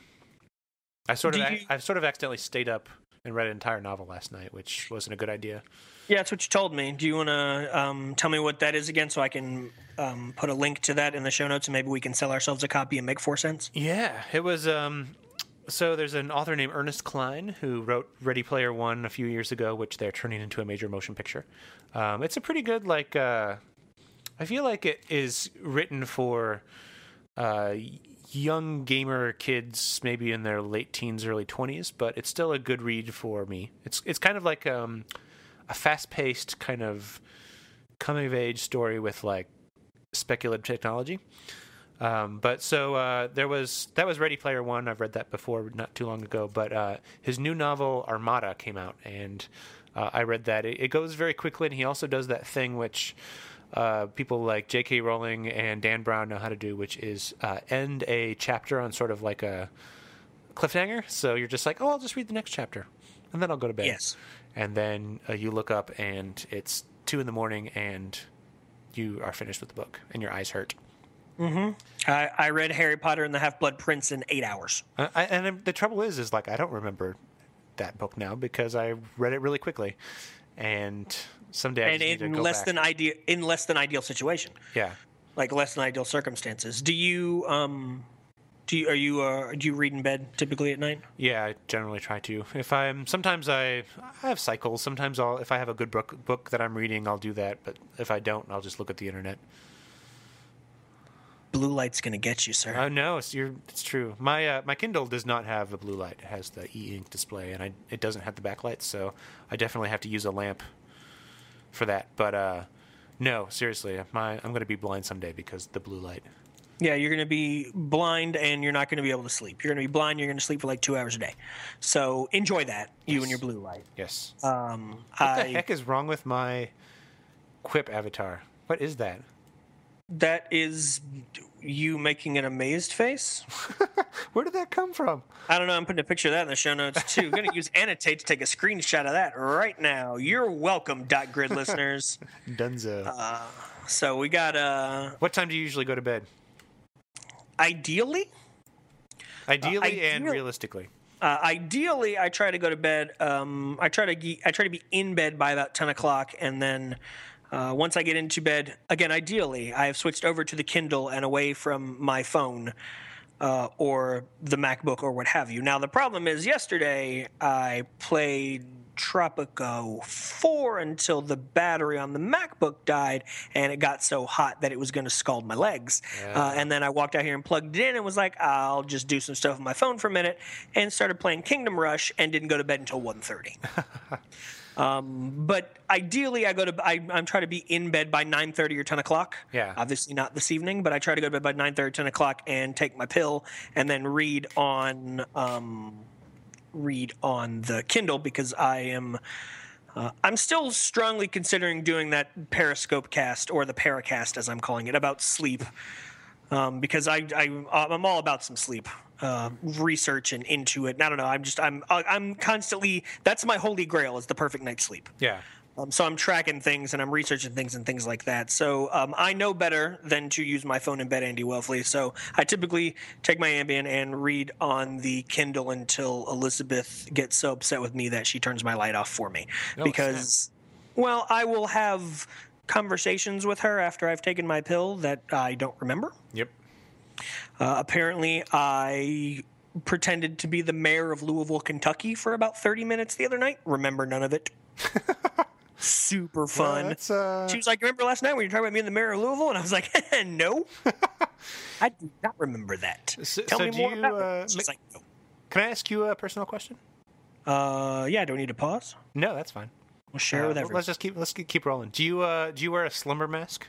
I sort of, you, I've sort of accidentally stayed up and read an entire novel last night, which wasn't a good idea. Yeah, that's what you told me. Do you want to um, tell me what that is again so I can um, put a link to that in the show notes and maybe we can sell ourselves a copy and make four cents? Yeah, it was um, – so there's an author named Ernest Cline who wrote Ready Player One a few years ago, which they're turning into a major motion picture. Um, it's a pretty good like uh, – I feel like it is written for uh, young gamer kids, maybe in their late teens, early twenties, but it's still a good read for me. It's it's kind of like um, a fast-paced kind of coming-of-age story with like speculative technology. Um, but so uh, there was that was Ready Player One. I've read that before not too long ago. But uh, his new novel Armada came out, and uh, I read that. It, it goes very quickly, and he also does that thing which. Uh, people like J K Rowling and Dan Brown know how to do, which is uh, end a chapter on sort of like a cliffhanger. So you're just like, oh, I'll just read the next chapter, and then I'll go to bed. Yes. And then uh, you look up, and it's two in the morning, and you are finished with the book, and your eyes hurt. Mm-hmm. I, I read Harry Potter and the Half-Blood Prince in eight hours. Uh, I, and the trouble is, is like I don't remember that book now because I read it really quickly, and. Someday I and in need to less go back. than ideal in less than ideal situation. Yeah, like less than ideal circumstances. Do you um, do you, are you uh, do you read in bed typically at night? Yeah, I generally try to. If I'm sometimes I I have cycles. Sometimes I'll if I have a good book book that I'm reading, I'll do that. But if I don't, I'll just look at the internet. Blue light's gonna get you, sir. Oh uh, no, it's you're, it's true. My uh, my Kindle does not have a blue light. It has the e-ink display, and I, it doesn't have the backlight, so I definitely have to use a lamp. For that, but uh, no, seriously, my I'm going to be blind someday because the blue light. Yeah, you're going to be blind, and you're not going to be able to sleep. You're going to be blind. You're going to sleep for like two hours a day. So enjoy that, yes. You and your blue light. Yes. Um, what I, the heck is wrong with my Quip avatar? What is that? That is you making an amazed face. Where did that come from? I don't know. I'm putting a picture of that in the show notes, too. I'm going to use Annotate to take a screenshot of that right now. You're welcome, Dot Grid listeners. Dunzo. Uh, so we got... Uh, what time do you usually go to bed? Ideally? Ideally uh, ideally and realistically. Uh, ideally, I try to go to bed. Um, I try to I try to be in bed by about ten o'clock, and then... Uh, once I get into bed, again, ideally, I have switched over to the Kindle and away from my phone uh, or the MacBook or what have you. Now, the problem is yesterday I played Tropico four until the battery on the MacBook died, and it got so hot that it was going to scald my legs. Yeah. Uh, and then I walked out here and plugged it in and was like, I'll just do some stuff on my phone for a minute, and started playing Kingdom Rush and didn't go to bed until one thirty. Um, but ideally, I go to I, I'm trying to be in bed by nine thirty or ten o'clock. Yeah. Obviously not this evening, but I try to go to bed by nine thirty, ten o'clock, and take my pill, and then read on um, read on the Kindle, because I am uh, I'm still strongly considering doing that Periscope cast, or the Paracast as I'm calling it, about sleep, um, because I, I I'm all about some sleep. Uh, research and into it. And I don't know. I'm just I'm I'm constantly. That's my holy grail, is the perfect night's sleep. Yeah. Um, so I'm tracking things and I'm researching things and things like that. So um, I know better than to use my phone in bed, Andy Welfley. So I typically take my Ambien and read on the Kindle until Elizabeth gets so upset with me that she turns my light off for me. No, because, well, I will have conversations with her after I've taken my pill that I don't remember. Yep. Uh, apparently, I pretended to be the mayor of Louisville, Kentucky for about thirty minutes the other night. Remember none of it. Super fun. Yeah, uh... She was like, remember last night when you were talking about me and the mayor of Louisville? And I was like, no. I do not remember that. So, Tell so me more you, about uh, it. She's like, no. Can I ask you a personal question? Uh, yeah, do we need to pause? No, that's fine. We'll share uh, with everyone. Let's just keep, let's keep rolling. Do you, uh, do you wear a slumber mask?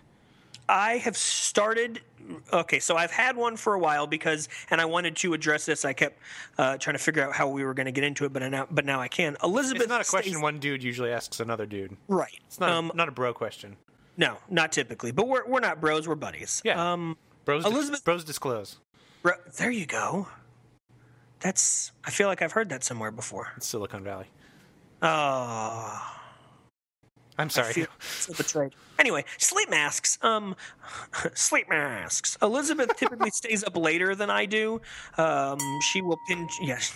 I have started – okay, so I've had one for a while because – and I wanted to address this. I kept uh, trying to figure out how we were going to get into it, but now, but now I can. Elizabeth, it's not a question stays, one dude usually asks another dude. Right. It's not, um, a, not a bro question. No, not typically. But we're we're not bros. We're buddies. Yeah. Um, bros, Elizabeth, dis- bros disclose. Bro, there you go. That's – I feel like I've heard that somewhere before. It's Silicon Valley. Oh. I'm sorry. I feel so betrayed. Anyway, sleep masks. Um, sleep masks. Elizabeth typically stays up later than I do. Um, she will pinch. Yes,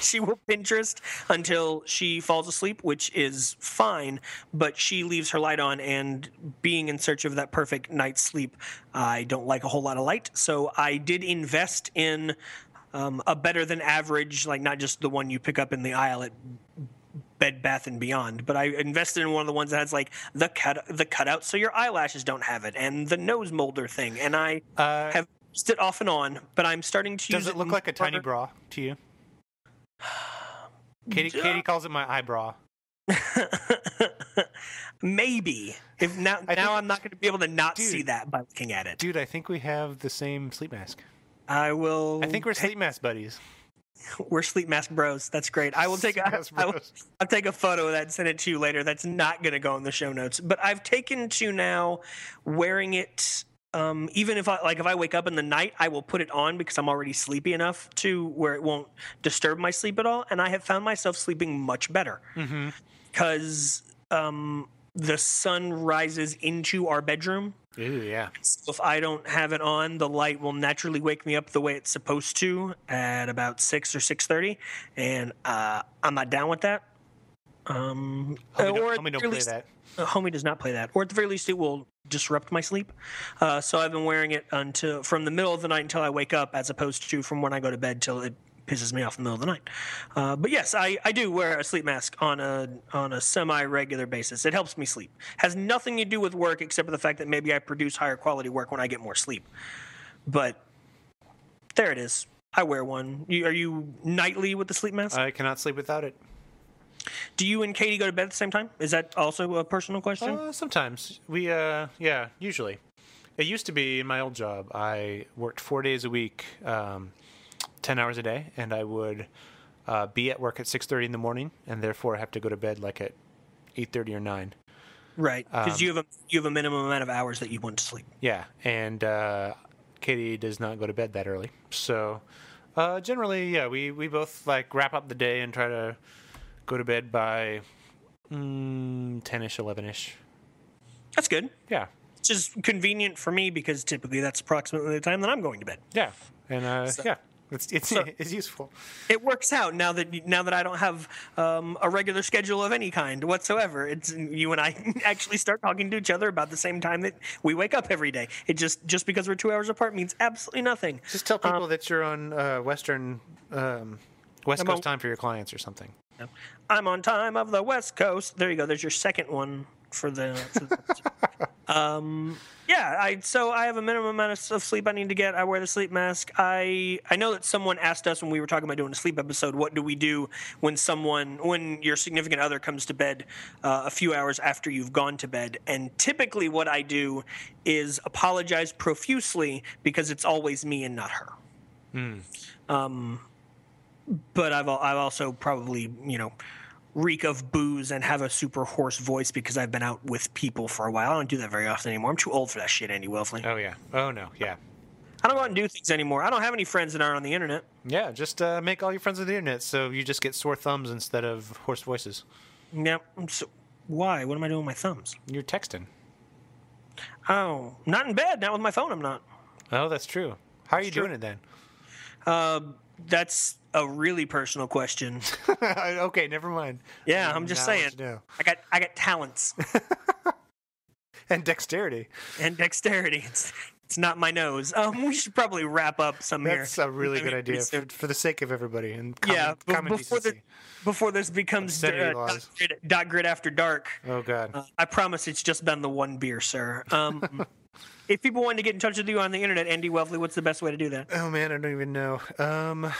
she will Pinterest until she falls asleep, which is fine. But she leaves her light on, and being in search of that perfect night's sleep, I don't like a whole lot of light. So I did invest in um, a better than average, like not just the one you pick up in the aisle at Bed Bath and Beyond, but I invested in one of the ones that has like the cut the cutout so your eyelashes don't have it, and the nose molder thing, and I uh, have used it off and on, but I'm starting to use it. Does it look like a tiny bra to you? Katie Katie calls it my eyebrow. Maybe. If now now think, I'm not going to be able to not dude, see that by looking at it. Dude, I think we have the same sleep mask. I will I think we're sleep mask buddies. We're sleep mask bros. That's great. I will take a, I will, I'll take a photo of that and send it to you later. That's not going to go in the show notes. But I've taken to now wearing it. Um, even if I like, if I wake up in the night, I will put it on because I'm already sleepy enough to where it won't disturb my sleep at all. And I have found myself sleeping much better because mm-hmm. um, the sun rises into our bedroom. Ew, yeah. So if I don't have it on, the light will naturally wake me up the way it's supposed to at about six or six thirty, and uh, I'm not down with that. Um, homie, or don't, homie don't play least, that. Uh, homie does not play that, or at the very least, it will disrupt my sleep. Uh, so I've been wearing it until from the middle of the night until I wake up, as opposed to from when I go to bed till it pisses me off in the middle of the night. Uh, but yes, I, I do wear a sleep mask on a on a semi-regular basis. It helps me sleep. Has nothing to do with work except for the fact that maybe I produce higher quality work when I get more sleep. But there it is. I wear one. You, are you nightly with the sleep mask? I cannot sleep without it. Do you and Katie go to bed at the same time? Is that also a personal question? Uh, sometimes. We, uh, yeah, usually. It used to be in my old job. I worked four days a week, um, ten hours a day, and I would uh, be at work at six thirty in the morning, and therefore have to go to bed like at eight thirty or nine. Right, because um, you have a you have a minimum amount of hours that you want to sleep. Yeah, and uh, Katie does not go to bed that early. So uh, generally, yeah, we, we both like wrap up the day and try to go to bed by mm, ten-ish, eleven-ish. That's good. Yeah. Which is convenient for me because typically that's approximately the time that I'm going to bed. Yeah, and uh, so. yeah. It's it's, so it's useful. It works out now that now that I don't have um, a regular schedule of any kind whatsoever. It's you and I actually start talking to each other about the same time that we wake up every day. It just just because we're two hours apart means absolutely nothing. Just tell people um, that you're on uh, Western um, West I'm Coast on, time for your clients or something. No. I'm on time of the West Coast. There you go. There's your second one for the. For the Um, yeah, I, so I have a minimum amount of sleep I need to get. I wear the sleep mask. I, I know that someone asked us when we were talking about doing a sleep episode, what do we do when someone, when your significant other comes to bed uh, a few hours after you've gone to bed? And typically what I do is apologize profusely because it's always me and not her. Mm. Um, but I've, I've also probably, you know, reek of booze and have a super hoarse voice because I've been out with people for a while. I don't do that very often anymore. I'm too old for that shit, Andy Welfley. Oh, yeah. Oh, no. Yeah. I don't go out and do things anymore. I don't have any friends that aren't on the internet. Yeah, just uh, make all your friends on the internet so you just get sore thumbs instead of hoarse voices. Yeah. So, why? What am I doing with my thumbs? You're texting. Oh, not in bed. Not with my phone, I'm not. Oh, that's true. How are that's you true. doing it then? Uh, that's... a really personal question. Okay, never mind. Yeah, I'm just saying. I got I got talents. And dexterity. And dexterity. It's it's not my nose. Um, we should probably wrap up some That's here. That's a really I mean, good idea for, for the sake of everybody. And common, yeah, common before, the, before this becomes uh, dot, grid, dot grid after dark. Oh, God. Uh, I promise it's just been the one beer, sir. Um, if people wanted to get in touch with you on the internet, Andy Welfley, what's the best way to do that? Oh, man, I don't even know. Um...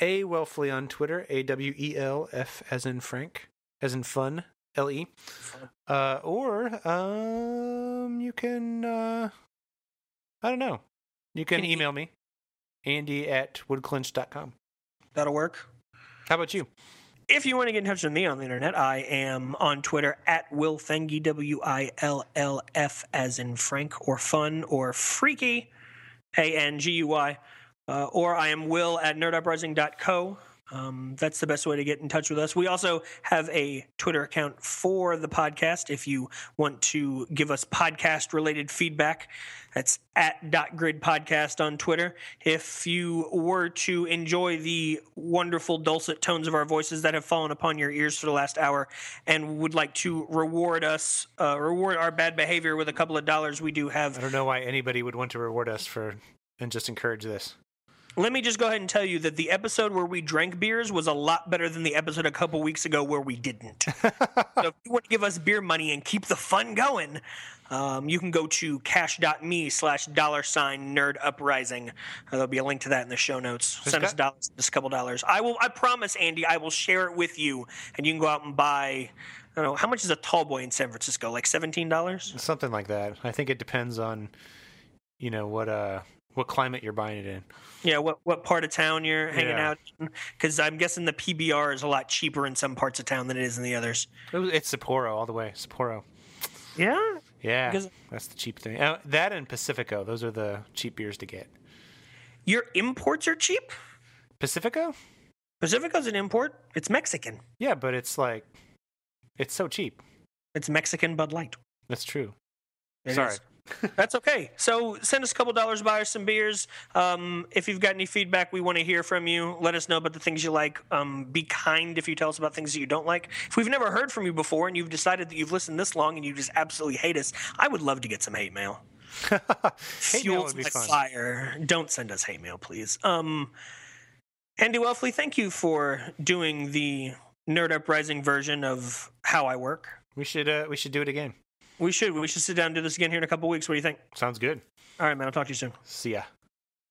A Welfley on Twitter, A W E L F as in Frank, as in fun, L E. Uh, or um, you can, uh, I don't know, you can, can email you? me, Andy at woodclinch dot com. That'll work. How about you? If you want to get in touch with me on the internet, I am on Twitter at Will Fenge, W I L L F as in Frank, or fun, or freaky, A N G U Y. Uh, or I am Will at nerd uprising dot co. Um, that's the best way to get in touch with us. We also have a Twitter account for the podcast. If you want to give us podcast-related feedback, that's at Dot Grid Podcast on Twitter. If you were to enjoy the wonderful dulcet tones of our voices that have fallen upon your ears for the last hour and would like to reward us, uh, reward our bad behavior with a couple of dollars, we do have... I don't know why anybody would want to reward us for and just encourage this. Let me just go ahead and tell you that the episode where we drank beers was a lot better than the episode a couple weeks ago where we didn't. So if you want to give us beer money and keep the fun going, um, you can go to cash.me slash dollar sign nerd uprising. Uh, there'll be a link to that in the show notes. Just Send got- us dollars, just a couple dollars. I will. I promise, Andy, I will share it with you, and you can go out and buy... I don't know, how much is a tall boy in San Francisco? Like seventeen dollars? Something like that. I think it depends on, you know, what... Uh... what climate you're buying it in. Yeah, what what part of town you're hanging yeah. out in. Because I'm guessing the P B R is a lot cheaper in some parts of town than it is in the others. It's Sapporo all the way. Sapporo. Yeah? Yeah, because that's the cheap thing. Uh, that and Pacifico. Those are the cheap beers to get. Your imports are cheap? Pacifico? Pacifico's an import. It's Mexican. Yeah, but it's like, it's so cheap. It's Mexican Bud Light. That's true. It Sorry. Is. That's okay. So send us a couple dollars, buy us some beers. Um, if you've got any feedback, we want to hear from you. Let us know about the things you like. Um, be kind if you tell us about things that you don't like. If we've never heard from you before and you've decided that you've listened this long and you just absolutely hate us, I would love to get some hate mail. Hate mail would be fun. Fuels my fire. Don't send us hate mail, please. Um, Andy Welfley, thank you for doing the Nerd Uprising version of How I Work. We should uh, we should do it again. We should. We should sit down and do this again here in a couple of weeks. What do you think? Sounds good. All right, man. I'll talk to you soon. See ya.